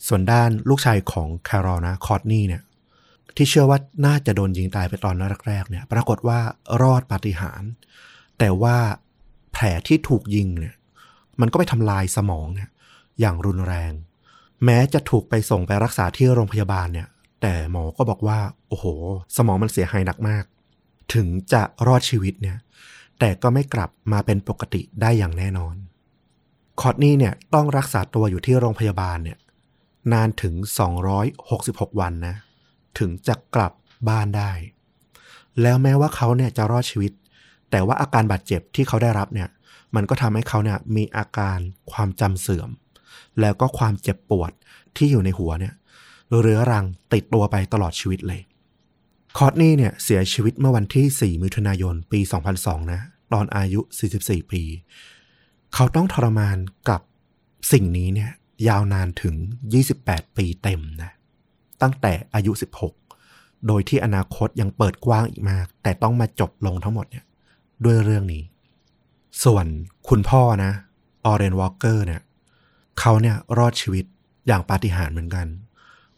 ส่วนด้านลูกชายของแคโรลนะคอร์ตนี่เนี่ยที่เชื่อว่าน่าจะโดนยิงตายไปตอนแรกๆเนี่ยปรากฏว่ารอดปาฏิหาริย์แต่ว่าแผลที่ถูกยิงเนี่ยมันก็ไปทำลายสมองเนี่ยอย่างรุนแรงแม้จะถูกไปส่งไปรักษาที่โรงพยาบาลเนี่ยแต่หมอก็บอกว่าโอ้โหสมองมันเสียหายหนักมากถึงจะรอดชีวิตเนี่ยแต่ก็ไม่กลับมาเป็นปกติได้อย่างแน่นอนคอร์ตนี่เนี่ยต้องรักษาตัวอยู่ที่โรงพยาบาลเนี่ยนานถึงสองร้อยหกสิบหกวันนะถึงจะกลับบ้านได้แล้วแม้ว่าเขาเนี่ยจะรอดชีวิตแต่ว่าอาการบาดเจ็บที่เขาได้รับเนี่ยมันก็ทำให้เขาเนี่ยมีอาการความจำเสื่อมแล้วก็ความเจ็บปวดที่อยู่ในหัวเนี่ยเรื้อรังติดตัวไปตลอดชีวิตเลยคอร์ตนี่เนี่ยเสียชีวิตเมื่อวันที่สี่มิถุนายนปีสองพันสองนะตอนอายุสี่สิบสี่ปีเขาต้องทรมานกับสิ่งนี้เนี่ยยาวนานถึงยี่สิบแปดปีเต็มนะตั้งแต่อายุสิบหกโดยที่อนาคตยังเปิดกว้างอีกมากแต่ต้องมาจบลงทั้งหมดเนี่ยด้วยเรื่องนี้ส่วนคุณพ่อนะออเรนวอลเกอร์เนี่ยเขาเนี่ยรอดชีวิตอย่างปาฏิหาริย์เหมือนกัน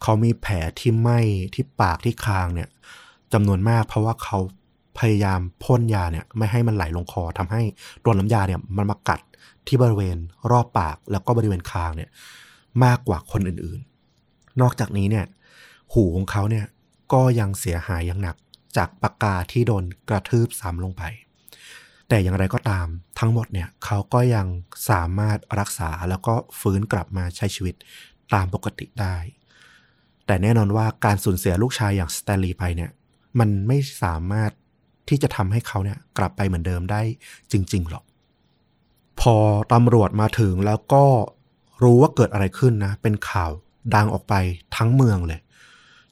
เขามีแผลที่ไหม้ที่ปากที่คางเนี่ยจำนวนมากเพราะว่าเขาพยายามพ่นยาเนี่ยไม่ให้มันไหลลงคอทำให้ตัวน้ำยาเนี่ยมันมากัดที่บริเวณรอบปากแล้วก็บริเวณคางเนี่ยมากกว่าคนอื่นๆนอกจากนี้เนี่ยหูของเขาเนี่ยก็ยังเสียหายอย่างหนักจากปากกาที่โดนกระทืบซ้ำลงไปแต่อย่างไรก็ตามทั้งหมดเนี่ยเขาก็ยังสามารถรักษาแล้วก็ฟื้นกลับมาใช้ชีวิตตามปกติได้ แต่แน่นอนว่าการสูญเสียลูกชายอย่างสแตนลีย์ไปเนี่ยมันไม่สามารถที่จะทำให้เขาเนี่ยกลับไปเหมือนเดิมได้จริงๆหรอกพอตำรวจมาถึงแล้วก็รู้ว่าเกิดอะไรขึ้นนะเป็นข่าวดังออกไปทั้งเมืองเลย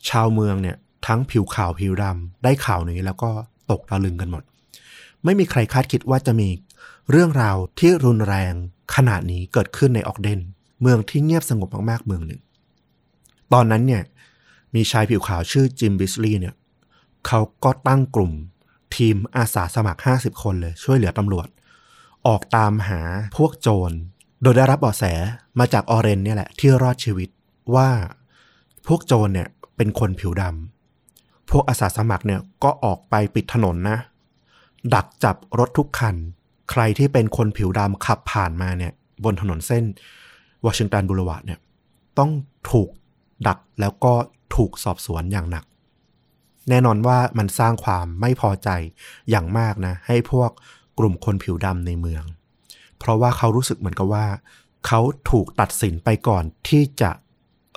ชาวเมืองเนี่ยทั้งผิวขาวผิวดำได้ข่าวนี้แล้วก็ตกตะลึงกันหมดไม่มีใครคาดคิดว่าจะมีเรื่องราวที่รุนแรงขนาดนี้เกิดขึ้นในออกเดนเมืองที่เงียบสงบมากๆเมืองหนึ่งตอนนั้นเนี่ยมีชายผิวขาวชื่อจิมบิสลีย์เนี่ยเขาก็ตั้งกลุ่มทีมอาสาสมัครห้าสิบคนเลยช่วยเหลือตำรวจออกตามหาพวกโจรโดยได้รับเบาะแสมาจากออเรนเนี่ยแหละที่รอดชีวิตว่าพวกโจรเนี่ยเป็นคนผิวดำพวกอาสาสมัครเนี่ยก็ออกไปปิดถนนนะดักจับรถทุกคันใครที่เป็นคนผิวดำขับผ่านมาเนี่ยบนถนนเส้นวอชิงตันบูเลวาร์ดเนี่ยต้องถูกดักแล้วก็ถูกสอบสวนอย่างหนักแน่นอนว่ามันสร้างความไม่พอใจอย่างมากนะให้พวกกลุ่มคนผิวดำในเมืองเพราะว่าเขารู้สึกเหมือนกับว่าเขาถูกตัดสินไปก่อนที่จะ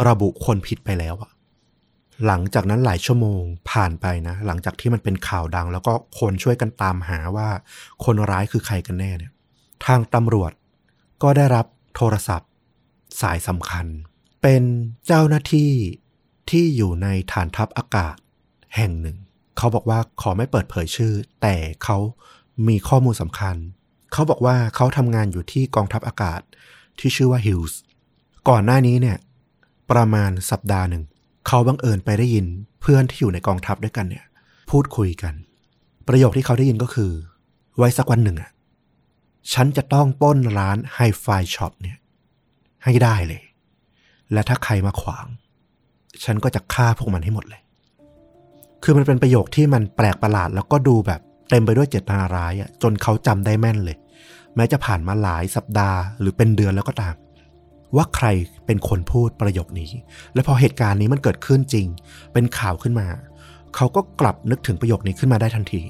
ระบุคนผิดไปแล้วอะหลังจากนั้นหลายชั่วโมงผ่านไปนะหลังจากที่มันเป็นข่าวดังแล้วก็คนช่วยกันตามหาว่าคนร้ายคือใครกันแน่เนี่ยทางตำรวจก็ได้รับโทรศัพท์สายสำคัญเป็นเจ้าหน้าที่ที่อยู่ในฐานทัพอากาศแห่งหนึ่งเขาบอกว่าขอไม่เปิดเผยชื่อแต่เขามีข้อมูลสำคัญเขาบอกว่าเขาทำงานอยู่ที่กองทัพอากาศที่ชื่อว่าฮิลส์ก่อนหน้านี้เนี่ยประมาณสัปดาห์หนึ่งเขาบังเอิญไปได้ยินเพื่อนที่อยู่ในกองทัพด้วยกันเนี่ยพูดคุยกันประโยคที่เขาได้ยินก็คือไว้สักวันหนึ่งอ่ะฉันจะต้องปล้นร้านไฮไฟช็อปเนี่ยให้ได้เลยและถ้าใครมาขวางฉันก็จะฆ่าพวกมันให้หมดเลยคือมันเป็นประโยคที่มันแปลกประหลาดแล้วก็ดูแบบเต็มไปด้วยเจตนาร้ายอ่ะจนเขาจำได้แม่นเลยแม้จะผ่านมาหลายสัปดาห์หรือเป็นเดือนแล้วก็ตามว่าใครเป็นคนพูดประโยคนี้และพอเหตุการณ์นี้มันเกิดขึ้นจริงเป็นข่าวขึ้นมาเขาก็กลับนึกถึงประโยคนี้ขึ้นมาได้ทันที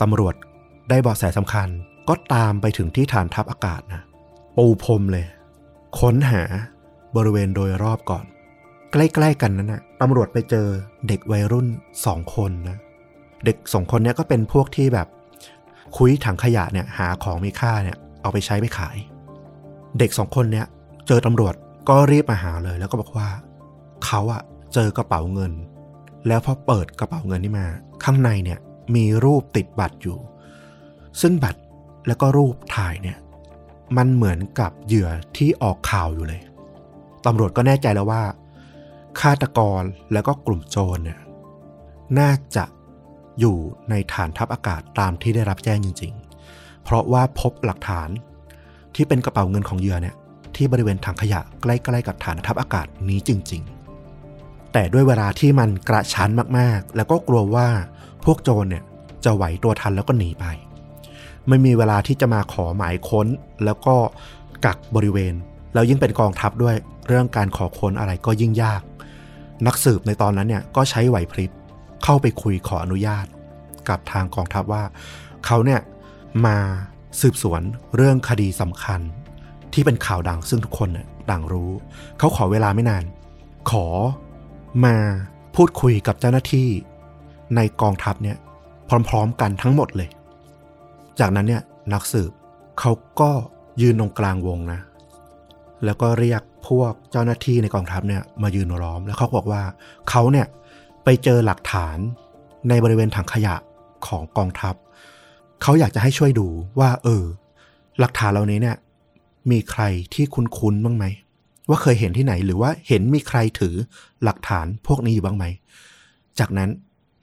ตำรวจได้เบาะแสสำคัญก็ตามไปถึงที่ฐานทัพอากาศนะปูพรมเลยค้นหาบริเวณโดยรอบก่อนใกล้ๆกันนั้นนะตำรวจไปเจอเด็กวัยรุ่นสองคนนะเด็กสองคนนี้ก็เป็นพวกที่แบบคุยถังขยะเนี่ยหาของมีค่าเนี่ยเอาไปใช้ไปขายเด็กสองคนเนี่ยเจอตำรวจก็รีบมาหาเลยแล้วก็บอกว่าเขาอะเจอกระเป๋าเงินแล้วพอเปิดกระเป๋าเงินนี่มาข้างในเนี่ยมีรูปติดบัตรอยู่ซึ่งบัตรแล้วก็รูปถ่ายเนี่ยมันเหมือนกับเหยื่อที่ออกข่าวอยู่เลยตำรวจก็แน่ใจแล้วว่าฆาตกรแล้วก็กลุ่มโจรเนี่ยน่าจะอยู่ในฐานทัพอากาศตามที่ได้รับแจ้งจริงๆเพราะว่าพบหลักฐานที่เป็นกระเป๋าเงินของเหยื่อเนี่ยที่บริเวณถังขยะใกล้ๆกับฐานทัพอากาศนี้จริงๆแต่ด้วยเวลาที่มันกระชั้นมากๆแล้วก็กลัวว่าพวกโจรเนี่ยจะไหวตัวทันแล้วก็หนีไปไม่มีเวลาที่จะมาขอหมายค้นแล้วก็กักบริเวณแล้วยิ่งเป็นกองทัพด้วยเรื่องการขอค้นอะไรก็ยิ่งยากนักสืบในตอนนั้นเนี่ยก็ใช้ไหวพริบเข้าไปคุยขออนุญาตกับทางกองทัพว่าเขาเนี่ยมาสืบสวนเรื่องคดีสำคัญที่เป็นข่าวดังซึ่งทุกคนเนี่ยต่างรู้เขาขอเวลาไม่นานขอมาพูดคุยกับเจ้าหน้าที่ในกองทัพเนี่ยพร้อมๆกันทั้งหมดเลยจากนั้นเนี่ยนักสืบเขาก็ยืนตรงกลางวงนะแล้วก็เรียกพวกเจ้าหน้าที่ในกองทัพเนี่ยมายืนล้อมแล้วเขาบอกว่าเขาเนี่ยไปเจอหลักฐานในบริเวณถังขยะของกองทัพเขาอยากจะให้ช่วยดูว่าเออหลักฐานเหล่านี้เนี่ยมีใครที่คุ้นๆบ้างไหมว่าเคยเห็นที่ไหนหรือว่าเห็นมีใครถือหลักฐานพวกนี้อยู่บ้างไหมจากนั้น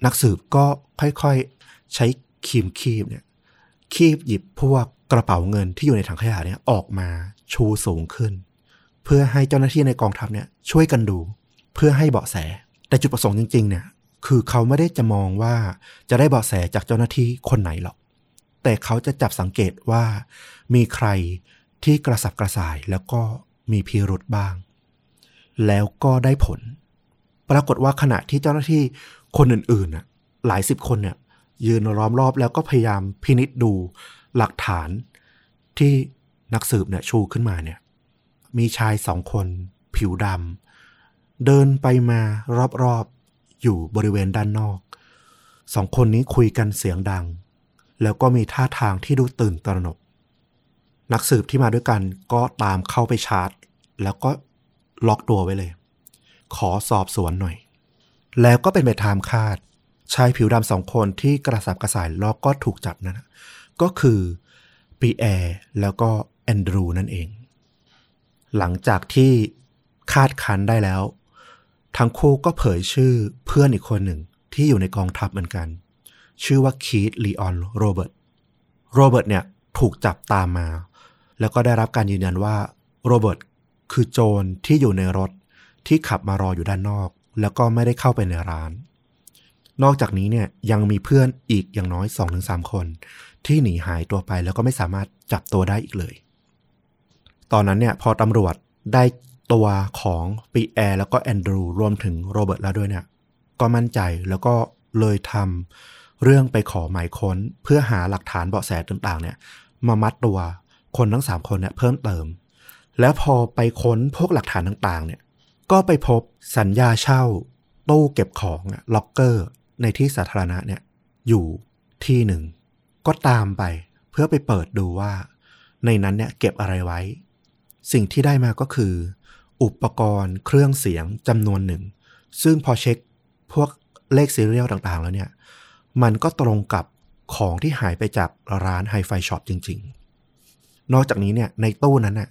นักสืบก็ค่อยๆใช้ครีมคีบเนี่ยคีบหยิบพวกกระเป๋าเงินที่อยู่ในถังขยะเนี่ยออกมาชูสูงขึ้นเพื่อให้เจ้าหน้าที่ในกองทัพเนี่ยช่วยกันดูเพื่อให้เบาะแสแต่จุดประสงค์จริงๆเนี่ยคือเขาไม่ได้จะมองว่าจะได้เบาะแสจากเจ้าหน้าที่คนไหนหรอกแต่เขาจะจับสังเกตว่ามีใครที่กระสับกระส่ายแล้วก็มีพิรุธบ้างแล้วก็ได้ผลปรากฏว่าขณะที่เจ้าหน้าที่คนอื่นๆน่ะหลายสิบคนเนี่ยยืนล้อมรอบแล้วก็พยายามพินิจดูหลักฐานที่นักสืบเนี่ยชูขึ้นมาเนี่ยมีชายสองคนผิวด เดินไปมารอบๆอยู่บริเวณด้านนอกสองคนนี้คุยกันเสียงดังแล้วก็มีท่าทางที่ดูตื่นตระหนกนักสืบที่มาด้วยกันก็ตามเข้าไปชาร์จแล้วก็ล็อกตัวไว้เลยขอสอบสวนหน่อยแล้วก็เป็นไปตามคาดชายผิวดำสองคนที่กระสับกระส่ายแล้วก็ถูกจับนั้นก็คือปีแอร์แล้วก็แอนดรูนั่นเองหลังจากที่คาดคั้นได้แล้วทั้งคู่ก็เผยชื่อเพื่อนอีกคนหนึ่งที่อยู่ในกองทัพเหมือนกันชื่อว่าคีธ ลีออน โรเบิร์ตโรเบิร์ตเนี่ยถูกจับตามมาแล้วก็ได้รับการยืนยันว่าโรเบิร์ตคือโจรที่อยู่ในรถที่ขับมารออยู่ด้านนอกแล้วก็ไม่ได้เข้าไปในร้านนอกจากนี้เนี่ยยังมีเพื่อนอีกอย่างน้อย สองถึงสาม คนที่หนีหายตัวไปแล้วก็ไม่สามารถจับตัวได้อีกเลยตอนนั้นเนี่ยพอตำรวจได้ตัวของปีแอร์แล้วก็แอนดรูรวมถึงโรเบิร์ตแล้วด้วยเนี่ยก็มั่นใจแล้วก็เลยทำเรื่องไปขอหมายค้นเพื่อหาหลักฐานเบาะแสต่างๆเนี่ยมามัดตัวคนทั้งสามคนเนี่ยเพิ่มเติมแล้วพอไปค้นพวกหลักฐานต่างๆเนี่ยก็ไปพบสัญญาเช่าตู้เก็บของล็อกเกอร์ในที่สาธารณะเนี่ยอยู่ที่หนึ่งก็ตามไปเพื่อไปเปิดดูว่าในนั้นเนี่ยเก็บอะไรไว้สิ่งที่ได้มาก็คืออุปกรณ์เครื่องเสียงจำนวนหนึ่งซึ่งพอเช็คพวกเลขซีเรียลต่างๆแล้วเนี่ยมันก็ตรงกับของที่หายไปจากร้านไฮไฟช็อปจริงๆนอกจากนี้เนี่ยในตู้นั้นน่ะ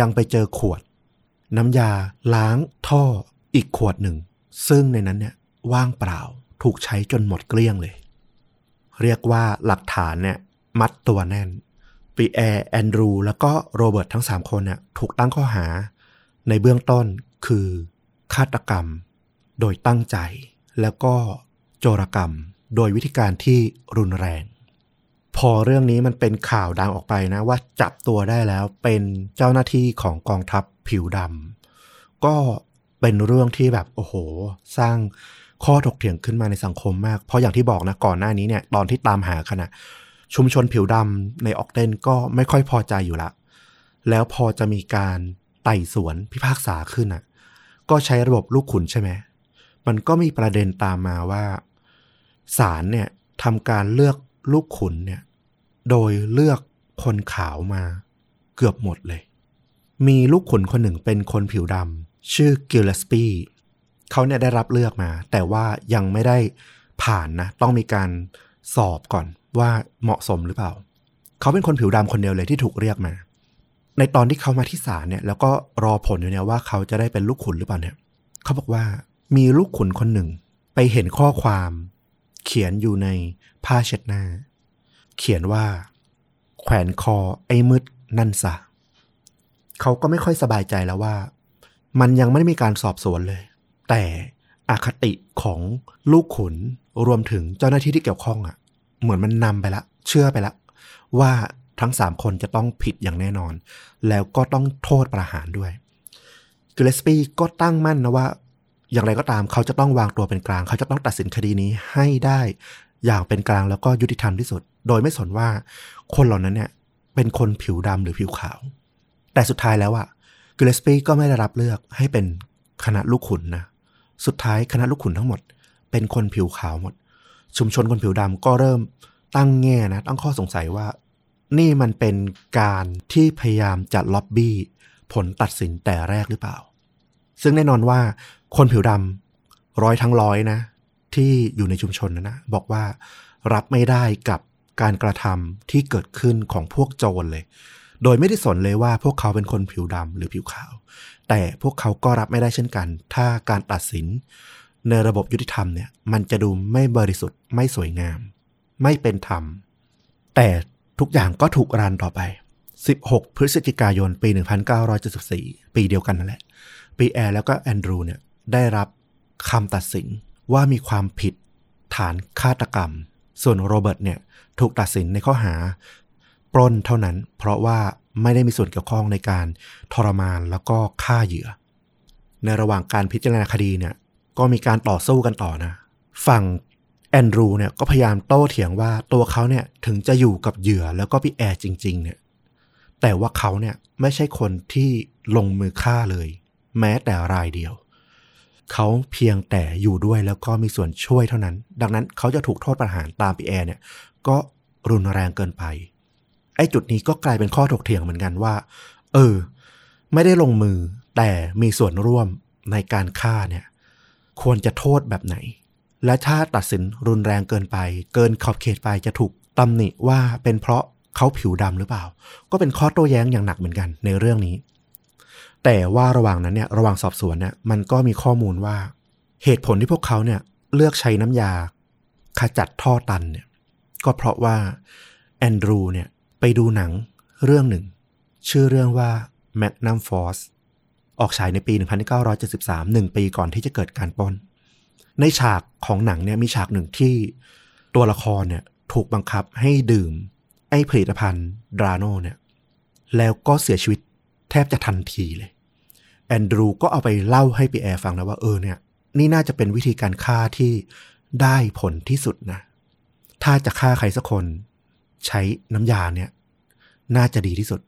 ยังไปเจอขวดน้ำยาล้างท่ออีกขวดหนึ่งซึ่งในนั้นเนี่ยว่างเปล่าถูกใช้จนหมดเกลี้ยงเลยเรียกว่าหลักฐานเนี่ยมัดตัวแน่นปีแอร์แอนดรูแล้วก็โรเบิร์ตทั้งสามคนเนี่ยถูกตั้งข้อหาในเบื้องต้นคือฆาตกรรมโดยตั้งใจแล้วก็โจรกรรมโดยวิธีการที่รุนแรงพอเรื่องนี้มันเป็นข่าวดังออกไปนะว่าจับตัวได้แล้วเป็นเจ้าหน้าที่ของกองทัพผิวดำก็เป็นเรื่องที่แบบโอ้โหสร้างข้อถกเถียงขึ้นมาในสังคมมากเพราะอย่างที่บอกนะก่อนหน้านี้เนี่ยตอนที่ตามหากันนะชุมชนผิวดำในออกเดนก็ไม่ค่อยพอใจอยู่ละแล้วพอจะมีการไต่สวนพิพากษาขึ้นอ่ะก็ใช้ระบบลูกขุนใช่ไหมมันก็มีประเด็นตามมาว่าศาลเนี่ยทำการเลือกลูกขุนเนี่ยโดยเลือกคนขาวมาเกือบหมดเลยมีลูกขุนคนหนึ่งเป็นคนผิวดำชื่อกิลเลสปี้เขาเนี่ยได้รับเลือกมาแต่ว่ายังไม่ได้ผ่านนะต้องมีการสอบก่อนว่าเหมาะสมหรือเปล่าเขาเป็นคนผิวดำคนเดียวเลยที่ถูกเรียกมาในตอนที่เขามาที่ศาลเนี่ยแล้วก็รอผลอยู่เนี่ยว่าเขาจะได้เป็นลูกขุนหรือเปล่าเนี่ยเขาบอกว่ามีลูกขุนคนหนึ่งไปเห็นข้อความเขียนอยู่ในผ้าเช็ดหน้าเขียนว่าแขวนคอไอ้มืดนั่นซะเขาก็ไม่ค่อยสบายใจแล้วว่ามันยังไม่ได้มีการสอบสวนเลยแต่อคติของลูกขุนรวมถึงเจ้าหน้าที่ที่เกี่ยวข้องอ่ะเหมือนมันนำไปละเชื่อไปละว่าทั้งสามคนจะต้องผิดอย่างแน่นอนแล้วก็ต้องโทษประหารด้วยกิลเลสปี้ก็ตั้งมั่นนะว่าอย่างไรก็ตามเขาจะต้องวางตัวเป็นกลางเขาจะต้องตัดสินคดีนี้ให้ได้อย่างเป็นกลางแล้วก็ยุติธรรมที่สุดโดยไม่สนว่าคนเหล่านั้นเนี่ยเป็นคนผิวดำหรือผิวขาวแต่สุดท้ายแล้วอะกิลเลสปี้ก็ไม่ได้รับเลือกให้เป็นคณะลูกขุนนะสุดท้ายคณะลูกขุนทั้งหมดเป็นคนผิวขาวหมดชุมชนคนผิวดำก็เริ่มตั้งแง่นะตั้งข้อสงสัยว่านี่มันเป็นการที่พยายามจะล็อบบี้ผลตัดสินแต่แรกหรือเปล่าซึ่งแน่นอนว่าคนผิวดำร้อยทั้งร้อยนะที่อยู่ในชุมชนนะนะบอกว่ารับไม่ได้กับการกระทำที่เกิดขึ้นของพวกโจรเลยโดยไม่ได้สนเลยว่าพวกเขาเป็นคนผิวดำหรือผิวขาวแต่พวกเขาก็รับไม่ได้เช่นกันถ้าการตัดสินในระบบยุติธรรมเนี่ยมันจะดูไม่บริสุทธิ์ไม่สวยงามไม่เป็นธรรมแต่ทุกอย่างก็ถูกรันต่อไปสิบหกพฤศจิกายนปีหนึ่งพันเก้าร้อยเจ็ดสิบสี่ปีเดียวกันนั่นแหละปีแอร์แล้วก็แอนดรูเนี่ยได้รับคำตัดสินว่ามีความผิดฐานฆาตกรรมส่วนโรเบิร์ตเนี่ยถูกตัดสินในข้อหาปล้นเท่านั้นเพราะว่าไม่ได้มีส่วนเกี่ยวข้องในการทรมานแล้วก็ฆ่าเหยื่อในระหว่างการพิจารณาคดีเนี่ยก็มีการต่อสู้กันต่อนะฝั่งแอนดรูเนี่ยก็พยายามโต้เถียงว่าตัวเขาเนี่ยถึงจะอยู่กับเหยื่อแล้วก็พี่แอร์จริงๆเนี่ยแต่ว่าเขาเนี่ยไม่ใช่คนที่ลงมือฆ่าเลยแม้แต่รายเดียว เขาเพียงแต่อยู่ด้วยแล้วก็มีส่วนช่วยเท่านั้นดังนั้นเขาจะถูกโทษประหารตามปีแอร์เนี่ยก็รุนแรงเกินไปไอ้จุดนี้ก็กลายเป็นข้อถกเถียงเหมือนกันว่าเออไม่ได้ลงมือแต่มีส่วนร่วมในการฆ่าเนี่ยควรจะโทษแบบไหนและถ้าตัดสินรุนแรงเกินไปเกินขอบเขตไปจะถูกตำหนิว่าเป็นเพราะเขาผิวดำหรือเปล่าก็เป็นข้อโต้แย้งอย่างหนักเหมือนกันในเรื่องนี้แต่ว่าระหว่างนั้นเนี่ยระหว่างสอบสวนเนี่ยมันก็มีข้อมูลว่าเหตุผลที่พวกเขาเนี่ยเลือกใช้น้ำยาขจัดท่อตันเนี่ยก็เพราะว่าแอนดรูเนี่ยไปดูหนังเรื่องหนึ่งชื่อเรื่องว่า Magnum Force ออกฉายในปี หนึ่งพันเก้าร้อยเจ็ดสิบสาม หนึ่งปีก่อนที่จะเกิดการปล้นในฉากของหนังเนี่ยมีฉากหนึ่งที่ตัวละครเนี่ยถูกบังคับให้ดื่มไอ้ผลิตภัณฑ์ดราโน่เนี่ยแล้วก็เสียชีวิตแทบจะทันทีเลยแอนดรูก็เอาไปเล่าให้ปีแอร์ฟังนะว่าเออเนี่ยนี่น่าจะเป็นวิธีการฆ่าที่ได้ผลที่สุดนะถ้าจะฆ่าใครสักคนใช้น้ำยาเนี่ยน่าจะดีที่สุด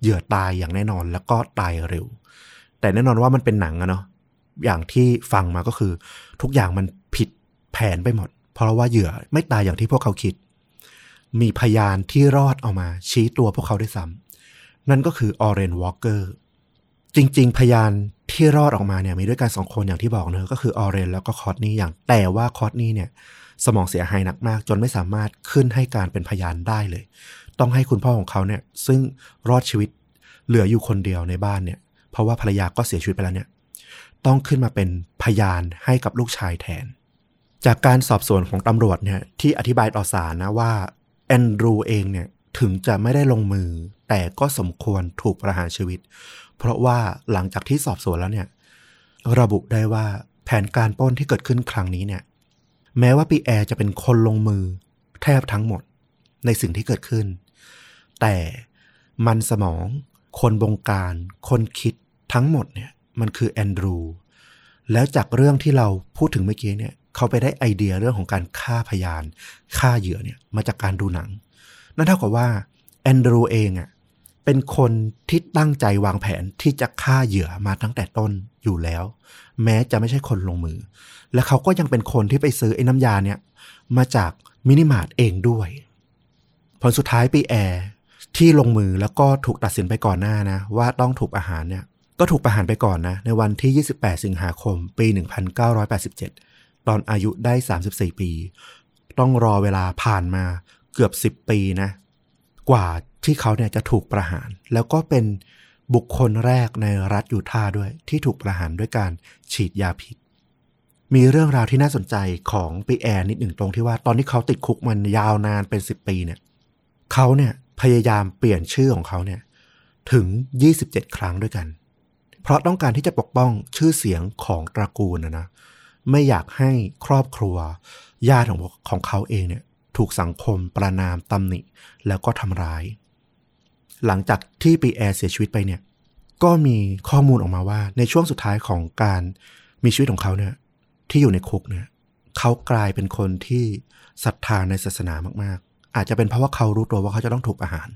เหยื่อตายอย่างแน่นอนแล้วก็ตายเร็วแต่แน่นอนว่ามันเป็นหนังอะเนาะอย่างที่ฟังมาก็คือทุกอย่างมันผิดแผนไปหมดเพราะว่าเหยื่อไม่ตายอย่างที่พวกเขาคิดมีพยานที่รอดออกมาชี้ตัวพวกเขาได้ซ้ำนั่นก็คือออเรนวอล์เกอร์จริงๆพยานที่รอดออกมาเนี่ยมีด้วยกันสองคนอย่างที่บอกเนอะก็คือออเรนแล้วก็คอตนี่อย่างแต่ว่าคอตนี่เนี่ยสมองเสียหายหนักมากจนไม่สามารถขึ้นให้การเป็นพยานได้เลยต้องให้คุณพ่อของเขาเนี่ยซึ่งรอดชีวิตเหลืออยู่คนเดียวในบ้านเนี่ยเพราะว่าภรรยาก็เสียชีวิตไปแล้วเนี่ยต้องขึ้นมาเป็นพยานให้กับลูกชายแทนจากการสอบสวนของตำรวจเนี่ยที่อธิบายต่อศาลนะว่าแอนดรูเองเนี่ยถึงจะไม่ได้ลงมือแต่ก็สมควรถูกประหารชีวิตเพราะว่าหลังจากที่สอบสวนแล้วเนี่ยระบุได้ว่าแผนการปล้นที่เกิดขึ้นครั้งนี้เนี่ยแม้ว่าปีแอร์จะเป็นคนลงมือแทบทั้งหมดในสิ่งที่เกิดขึ้นแต่มันสมองคนบงการคนคิดทั้งหมดเนี่ยมันคือแอนดรูแล้วจากเรื่องที่เราพูดถึงเมื่อกี้เนี่ยเขาไปได้ไอเดียเรื่องของการฆ่าพยานฆ่าเหยื่อเนี่ยมาจากการดูหนังนั่นเท่ากับว่าแอนดรูเองอ่ะเป็นคนที่ตั้งใจวางแผนที่จะฆ่าเหยื่อมาตั้งแต่ต้นอยู่แล้วแม้จะไม่ใช่คนลงมือและเขาก็ยังเป็นคนที่ไปซื้อไอ้น้ำยาเนี่ยมาจากมินิมาร์ทเองด้วยผลสุดท้ายปีแอร์ที่ลงมือแล้วก็ถูกตัดสินไปก่อนหน้านะว่าต้องถูกประหารเนี่ยก็ถูกประหารไปก่อนนะในวันที่ยี่สิบแปดสิงหาคมปี หนึ่งพันเก้าร้อยแปดสิบเจ็ดตอนอายุได้สามสิบสี่ปีต้องรอเวลาผ่านมาเกือบสิบปีนะกว่าที่เขาเนี่ยจะถูกประหารแล้วก็เป็นบุคคลแรกในรัฐยูทาห์ด้วยที่ถูกประหารด้วยการฉีดยาพิษมีเรื่องราวที่น่าสนใจของปีแอร์นิดหนึ่งตรงที่ว่าตอนที่เขาติดคุกมันยาวนานเป็นสิบปีเนี่ยเขาเนี่ยพยายามเปลี่ยนชื่อของเขาเนี่ยถึงยี่สิบเจ็ดครั้งด้วยกันเพราะต้องการที่จะปกป้องชื่อเสียงของตระกูลนะนะไม่อยากให้ครอบครัวญาติของของเขาเองเนี่ยถูกสังคมประณามตำหนิแล้วก็ทำร้ายหลังจากที่ปีแอร์เสียชีวิตไปเนี่ยก็มีข้อมูลออกมาว่าในช่วงสุดท้ายของการมีชีวิตของเขาเนี่ยที่อยู่ในคุกเนี่ยเขากลายเป็นคนที่ศรัทธาในศาสนามากๆอาจจะเป็นเพราะว่าเขารู้ตัวว่าเขาจะต้องถูกประหาร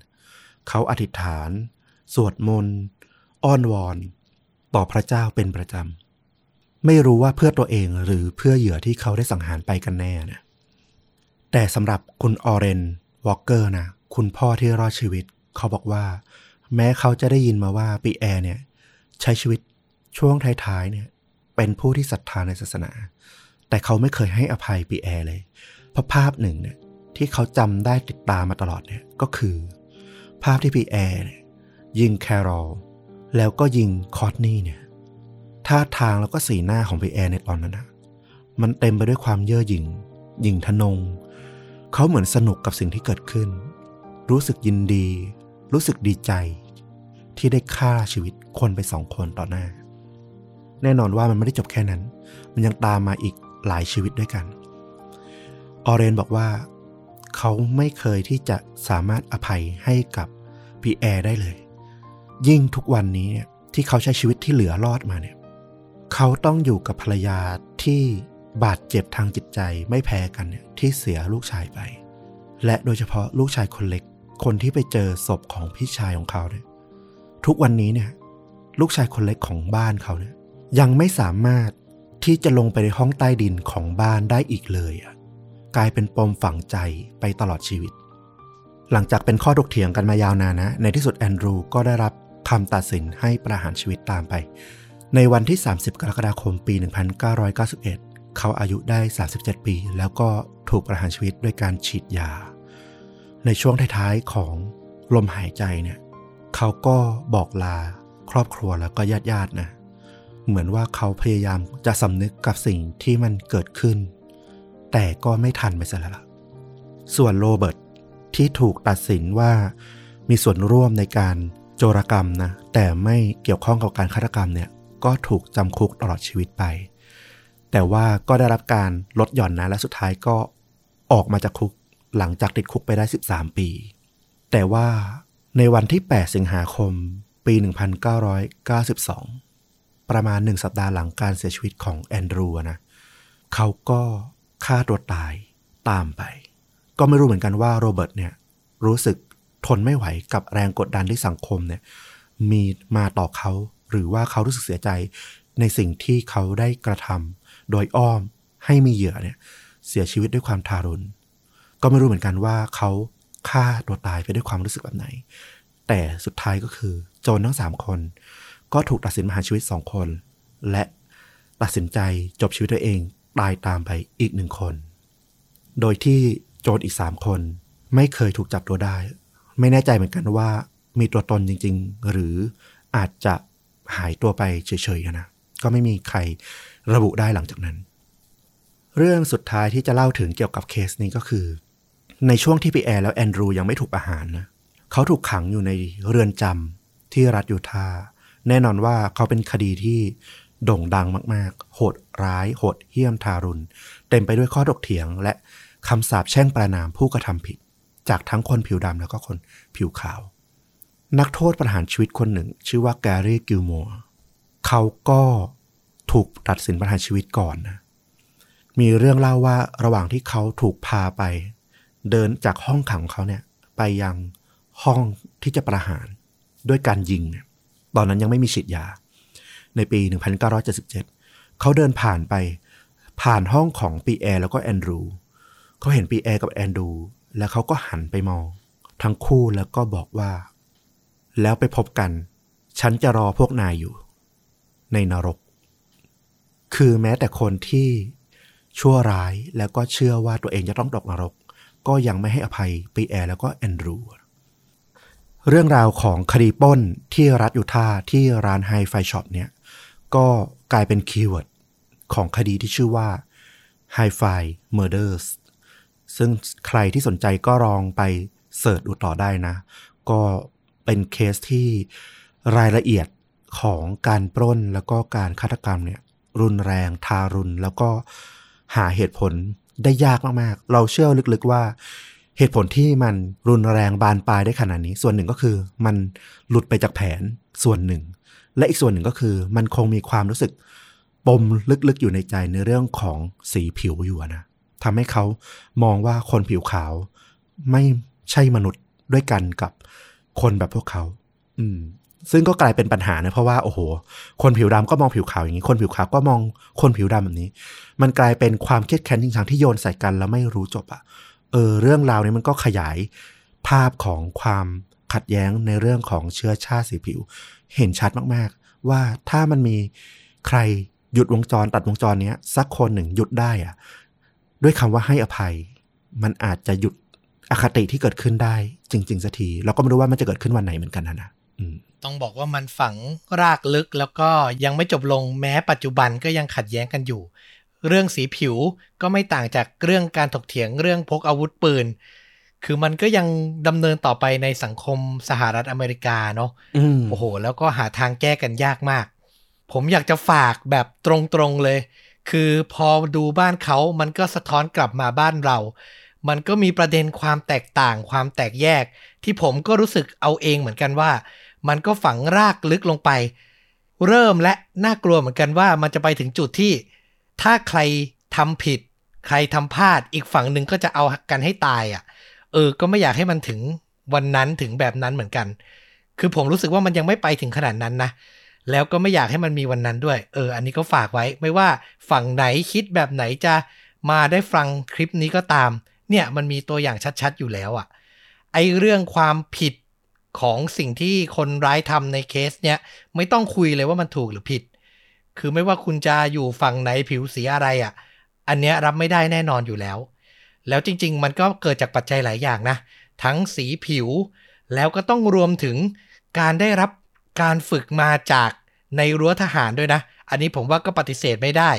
เขาอธิษฐานสวดมนต์อ้อนวอนต่อพระเจ้าเป็นประจำไม่รู้ว่าเพื่อตัวเองหรือเพื่อเหยื่อที่เขาได้สังหารไปกันแน่นะแต่สำหรับคุณออเรนวอล์เกอร์นะคุณพ่อที่รอดชีวิตเขาบอกว่าแม้เขาจะได้ยินมาว่าปีแอร์เนี่ยใช้ชีวิตช่วงท้ายๆเนี่ยเป็นผู้ที่ศรัทธาในศาสนาแต่เขาไม่เคยให้อภัยปีแอร์เลยเพราะภาพหนึ่งเนี่ยที่เขาจำได้ติดตามมาตลอดเนี่ยก็คือภาพที่ปีแอร์ยิงแคโรลแล้วก็ยิงคอตนี่เนี่ยท่าทางแล้วก็สีหน้าของปีแอร์ในตอนนั้นนะมันเต็มไปด้วยความเย่อหยิ่งหยิ่งทะนงเขาเหมือนสนุกกับสิ่งที่เกิดขึ้นรู้สึกยินดีรู้สึกดีใจที่ได้ฆ่าชีวิตคนไปสองคนต่อหน้าแน่นอนว่ามันไม่ได้จบแค่นั้นมันยังตามมาอีกหลายชีวิตด้วยกันออเรนบอกว่าเขาไม่เคยที่จะสามารถอภัยให้กับปีแอร์ได้เลยยิ่งทุกวันนี้เนี่ยที่เขาใช้ชีวิตที่เหลือรอดมาเนี่ยเขาต้องอยู่กับภรรยาที่บาดเจ็บทางจิตใจไม่แพ้กันเนี่ยที่เสียลูกชายไปและโดยเฉพาะลูกชายคนเล็กคนที่ไปเจอศพของพี่ชายของเขาเนี่ยทุกวันนี้เนี่ยลูกชายคนเล็กของบ้านเขาเนี่ยยังไม่สามารถ ที่จะลงไปในห้องใต้ดินของบ้านได้อีกเลยอ่ะกลายเป็นปมฝังใจไปตลอดชีวิตหลังจากเป็นข้อถกเถียงกันมายาวนานนะในที่สุดแอนดรูก็ได้รับคำตัดสินให้ประหารชีวิตตามไปในวันที่สามสิบกรกฎาคมปีหนึ่งพันเก้าร้อยเก้าสิบเอ็ดเขาอายุได้สามสิบเจ็ดปีแล้วก็ถูกประหารชีวิตด้วยการฉีดยาในช่วงท้ายๆของลมหายใจเนี่ยเขาก็บอกลาครอบครัวแล้วก็ญาติๆนะเหมือนว่าเขาพยายามจะสำนึกกับสิ่งที่มันเกิดขึ้นแต่ก็ไม่ทันไปซะแล้วล่ะส่วนโรเบิร์ตที่ถูกตัดสินว่ามีส่วนร่วมในการโจรกรรมนะแต่ไม่เกี่ยวข้องกับการฆาตกรรมเนี่ยก็ถูกจำคุกตลอดชีวิตไปแต่ว่าก็ได้รับการลดหย่อนนะและสุดท้ายก็ออกมาจากคุกหลังจากติดคุกไปได้สิบสามปีแต่ว่าในวันที่แปดสิงหาคมปีหนึ่งพันเก้าร้อยเก้าสิบสองประมาณหนึ่งสัปดาห์หลังการเสียชีวิตของแอนดรูนะเขาก็ฆ่าตัวตายตามไปก็ไม่รู้เหมือนกันว่าโรเบิร์ตเนี่ยรู้สึกทนไม่ไหวกับแรงกดดันที่สังคมเนี่ยมีมาต่อเขาหรือว่าเขารู้สึกเสียใจในสิ่งที่เขาได้กระทำโดยอ้อมให้มีเหยื่อเนี่ยเสียชีวิตด้วยความทารุณก็ไม่รู้เหมือนกันว่าเขาฆ่าตัวตายไปด้วยความรู้สึกแบบไหนแต่สุดท้ายก็คือโจรทั้งสามคนก็ถูกตัดสินประหารชีวิตสองคนและตัดสินใจจบชีวิตตัวเองตายตามไปอีกหนึ่งคนโดยที่โจรอีกสามคนไม่เคยถูกจับตัวได้ไม่แน่ใจเหมือนกันว่ามีตัวตนจริงๆหรืออาจจะหายตัวไปเฉยๆนะก็ไม่มีใครระบุได้หลังจากนั้นเรื่องสุดท้ายที่จะเล่าถึงเกี่ยวกับเคสนี้ก็คือในช่วงที่ปีแอร์แล้วแอนดรูยังไม่ถูกประหารนะเขาถูกขังอยู่ในเรือนจำที่รัฐยูทาห์แน่นอนว่าเขาเป็นคดีที่โด่งดังมากๆโหดร้ายโหดเหี้ยมทารุณเต็มไปด้วยข้อถกเถียงและคำสาปแช่งประณามผู้กระทำผิดจากทั้งคนผิวดำแล้วก็คนผิวขาวนักโทษประหารชีวิตคนหนึ่งชื่อว่าแกรี่กิลมัวร์เขาก็ถูกตัดสินประหารชีวิตก่อนนะมีเรื่องเล่าว่าระหว่างที่เขาถูกพาไปเดินจากห้องขังเขาเนี่ยไปยังห้องที่จะประหารด้วยการยิงเนี่ยตอนนั้นยังไม่มีฉีดยาในปีหนึ่งพันเก้าร้อยเจ็ดสิบเจ็ดเขาเดินผ่านไปผ่านห้องของปีแอร์แล้วก็แอนดรูเขาเห็นปีแอร์กับแอนดรูแล้วเขาก็หันไปมองทั้งคู่แล้วก็บอกว่าแล้วไปพบกันฉันจะรอพวกนายอยู่ในนรกคือแม้แต่คนที่ชั่วร้ายแล้วก็เชื่อว่าตัวเองจะต้องตกนรกก็ยังไม่ให้อภัยปีแอร์แล้วก็แอนดรูเรื่องราวของคดีปล้นที่รัฐยูทาห์ที่ร้านไฮไฟช็อปเนี่ยก็กลายเป็นคีย์เวิร์ดของคดีที่ชื่อว่า High Five Murders ซึ่งใครที่สนใจก็ลองไปเสิร์ชดูต่อได้นะก็เป็นเคสที่รายละเอียดของการปล้นแล้วก็การฆาตกรรมเนี่ยรุนแรงทารุณแล้วก็หาเหตุผลได้ยากมากๆเราเชื่อลึกๆว่าเหตุผลที่มันรุนแรงบานปลายได้ขนาดนี้ส่วนหนึ่งก็คือมันหลุดไปจากแผนส่วนหนึ่งและอีกส่วนหนึ่งก็คือมันคงมีความรู้สึกปมลึกๆอยู่ในใจในเรื่องของสีผิวอยู่นะทำให้เขามองว่าคนผิวขาวไม่ใช่มนุษย์ด้วยกันกับคนแบบพวกเขาอืมซึ่งก็กลายเป็นปัญหานะเพราะว่าโอ้โหคนผิวดำก็มองผิวขาวอย่างนี้คนผิวขาวก็มองคนผิวดำแบบนี้มันกลายเป็นความเครียดแค้นจริงๆที่โยนใส่กันแล้วไม่รู้จบอ่ะเออเรื่องราวนี้มันก็ขยายภาพของความขัดแย้งในเรื่องของเชื้อชาติสีผิวเห็นชัดมากๆว่าถ้ามันมีใครหยุดวงจรตัดวงจรนี้สักคนหนึ่งหยุดได้อ่ะด้วยคำว่าให้อภัยมันอาจจะหยุดอคติที่เกิดขึ้นได้จริงๆสักทีเราก็ไม่รู้ว่ามันจะเกิดขึ้นวันไหนเหมือนกันนะนะต้องบอกว่ามันฝังรากลึกแล้วก็ยังไม่จบลงแม้ปัจจุบันก็ยังขัดแย้งกันอยู่เรื่องสีผิวก็ไม่ต่างจากเรื่องการถกเถียงเรื่องพกอาวุธปืนคือมันก็ยังดำเนินต่อไปในสังคมสหรัฐอเมริกาเนาะโอ้โหแล้วก็หาทางแก้กันยากมากผมอยากจะฝากแบบตรงๆเลยคือพอดูบ้านเขามันก็สะท้อนกลับมาบ้านเรามันก็มีประเด็นความแตกต่างความแตกแยกที่ผมก็รู้สึกเอาเองเหมือนกันว่ามันก็ฝังรากลึกลงไปเริ่มและน่ากลัวเหมือนกันว่ามันจะไปถึงจุดที่ถ้าใครทำผิดใครทำพลาดอีกฝั่งหนึ่งก็จะเอากันให้ตายอ่ะเออก็ไม่อยากให้มันถึงวันนั้นถึงแบบนั้นเหมือนกันคือผมรู้สึกว่ามันยังไม่ไปถึงขนาดนั้นนะ แล้วก็ไม่อยากให้มันมีวันนั้นด้วยเอออันนี้ก็ฝากไว้ไม่ว่าฝั่งไหนคิดแบบไหนจะมาได้ฟังคลิปนี้ก็ตามเนี่ยมันมีตัวอย่างชัดๆอยู่แล้วอ่ะไอ้เรื่องความผิดของสิ่งที่คนร้ายทำในเคสเนี้ยไม่ต้องคุยเลยว่ามันถูกหรือผิดคือไม่ว่าคุณจะอยู่ฝั่งไหนผิวสีอะไรอ่ะอันเนี้ยรับไม่ได้แน่นอนอยู่แล้วแล้วจริงๆมันก็เกิดจากปัจจัยหลายอย่างนะทั้งสีผิวแล้วก็ต้องรวมถึงการได้รับการฝึกมาจากในรั้วทหารด้วยนะอันนี้ผมว่าก็ปฏิเสธไม่ได้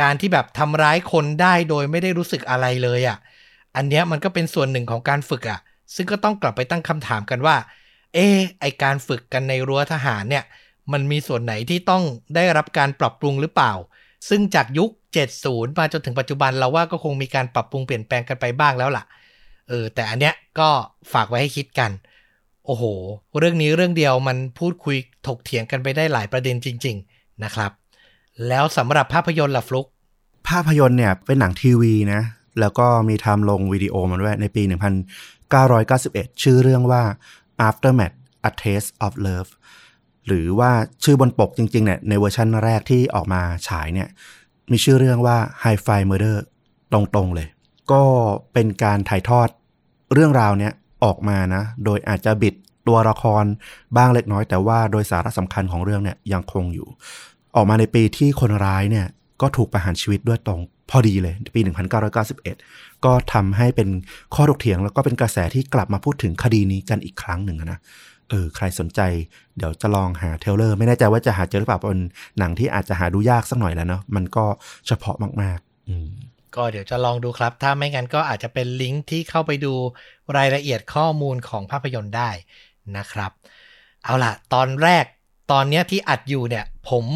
การที่แบบทำร้ายคนได้โดยไม่ได้รู้สึกอะไรเลยอ่ะอันเนี้ยมันก็เป็นส่วนหนึ่งของการฝึกอ่ะซึ่งก็ต้องกลับไปตั้งคำถามกันว่าเอ๊ะไอการฝึกกันในรั้วทหารเนี่ยมันมีส่วนไหนที่ต้องได้รับการปรับปรุงหรือเปล่าซึ่งจากยุคเจ็ดสิบมาจนถึงปัจจุบันเราว่าก็คงมีการปรับปรุงเปลี่ยนแปลงกันไปบ้างแล้วล่ะเออแต่อันเนี้ยก็ฝากไว้ให้คิดกันโอ้โหเรื่องนี้เรื่องเดียวมันพูดคุยถกเถียงกันไปได้หลายประเด็นจริงๆนะครับแล้วสำหรับภาพยนตร์ล่ะฟลุ๊กภาพยนตร์เนี่ยเป็นหนังทีวีนะแล้วก็มีทำลงวิดีโอมันด้วยในปีหนึ่งพันเก้าร้อยเก้าสิบเอ็ดชื่อเรื่องว่า Aftermath: A Taste of Love หรือว่าชื่อบนปกจริงๆเนี่ยในเวอร์ชั่นแรกที่ออกมาฉายเนี่ยมีชื่อเรื่องว่า Hi-Fi Murder ตรงๆเลยก็เป็นการถ่ายทอดเรื่องราวเนี้ยออกมานะโดยอาจจะบิดตัวละครบ้างเล็กน้อยแต่ว่าโดยสาระสำคัญของเรื่องเนี่ยยังคงอยู่ออกมาในปีที่คนร้ายเนี่ยก็ถูกประหารชีวิตด้วยตรงพอดีเลยปีหนึ่งพันเก้าร้อยเก้าสิบเอ็ดก็ทำให้เป็นข้อถกเถียงแล้วก็เป็นกระแสที่กลับมาพูดถึงคดีนี้กันอีกครั้งหนึ่งนะเออใครสนใจเดี๋ยวจะลองหาเทรลเลอร์ไม่แน่ใจว่าจะหาเจอหรือเปล่าเป็นหนังที่อาจจะหาดูยากสักหน่อยแล้วเนาะมันก็เฉพาะมากๆอืมก็เดี๋ยวจะลองดูครับถ้าไม่งั้นก็อาจจะเป็นลิงก์ที่เข้าไปดูรายละเอียดข้อมูลของภาพยนตร์ได้นะครับเอาล่ะตอนแรกตอนเนี้ยที่อัดอยู่เนี่ยผม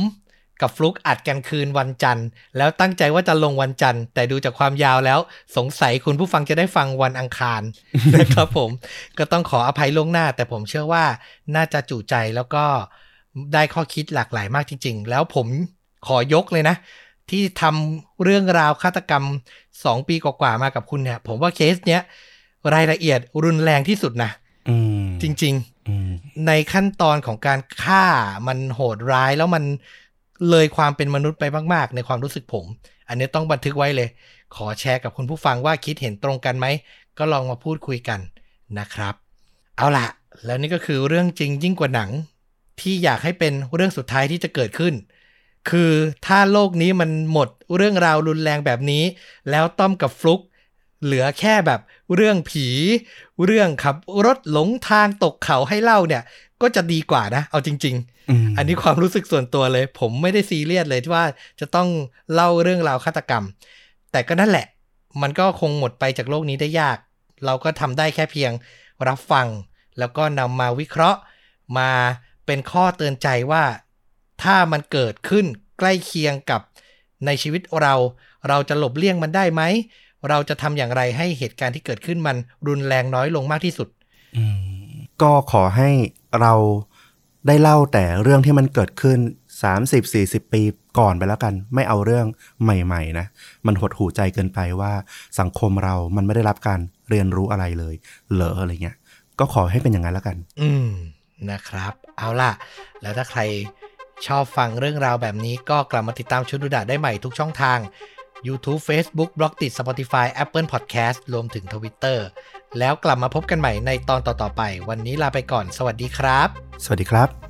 กับฟลุกอัดกันคืนวันจันทร์แล้วตั้งใจว่าจะลงวันจันทร์แต่ดูจากความยาวแล้วสงสัยคุณผู้ฟังจะได้ฟังวันอังคาร นะครับผมก็ต้องขออภัยล่วงหน้าแต่ผมเชื่อว่าน่าจะจุใจแล้วก็ได้ข้อคิดหลากหลายมากจริงๆแล้วผมขอยกเลยนะที่ทำเรื่องราวฆาตกรรมสองปีกว่าๆมากับคุณเนี่ยผมว่าเคสเนี้ยรายละเอียดรุนแรงที่สุดนะจริงๆในขั้นตอนของการฆ่ามันโหดร้ายแล้วมันเลยความเป็นมนุษย์ไปมากๆในความรู้สึกผมอันนี้ต้องบันทึกไว้เลยขอแชร์กับคุณผู้ฟังว่าคิดเห็นตรงกันไหมก็ลองมาพูดคุยกันนะครับเอาล่ะแล้วนี่ก็คือเรื่องจริงยิ่งกว่าหนังที่อยากให้เป็นเรื่องสุดท้ายที่จะเกิดขึ้นคือถ้าโลกนี้มันหมดเรื่องราวรุนแรงแบบนี้แล้วต้อมกับฟลุกเหลือแค่แบบเรื่องผีเรื่องขับรถหลงทางตกเขาให้เล่าเนี่ยก็จะดีกว่านะเอาจริงๆอันนี้ความรู้สึกส่วนตัวเลยผมไม่ได้ซีเรียสเลยที่ว่าจะต้องเล่าเรื่องราวฆาตกรรมแต่ก็นั่นแหละมันก็คงหมดไปจากโลกนี้ได้ยากเราก็ทำได้แค่เพียงรับฟังแล้วก็นำมาวิเคราะห์มาเป็นข้อเตือนใจว่าถ้ามันเกิดขึ้นใกล้เคียงกับในชีวิตเราเราจะหลบเลี่ยงมันได้ไหมเราจะทำอย่างไรให้เหตุการณ์ที่เกิดขึ้นมันรุนแรงน้อยลงมากที่สุดก็ขอให้เราได้เล่าแต่เรื่องที่มันเกิดขึ้น สามสิบถึงสี่สิบ ปีก่อนไปแล้วกันไม่เอาเรื่องใหม่ๆนะมันหดหู่ใจเกินไปว่าสังคมเรามันไม่ได้รับการเรียนรู้อะไรเลยเหรออะไรเงี้ยก็ขอให้เป็นอย่างนั้นแล้วกันอืมนะครับเอาล่ะแล้วถ้าใครชอบฟังเรื่องราวแบบนี้ก็กลับมาติดตามชุดดูดะได้ใหม่ทุกช่องทาง YouTube Facebook Blogdit Spotify Apple Podcast รวมถึง Twitter แล้วกลับมาพบกันใหม่ในตอนต่อๆไปวันนี้ลาไปก่อนสวัสดีครับสวัสดีครับ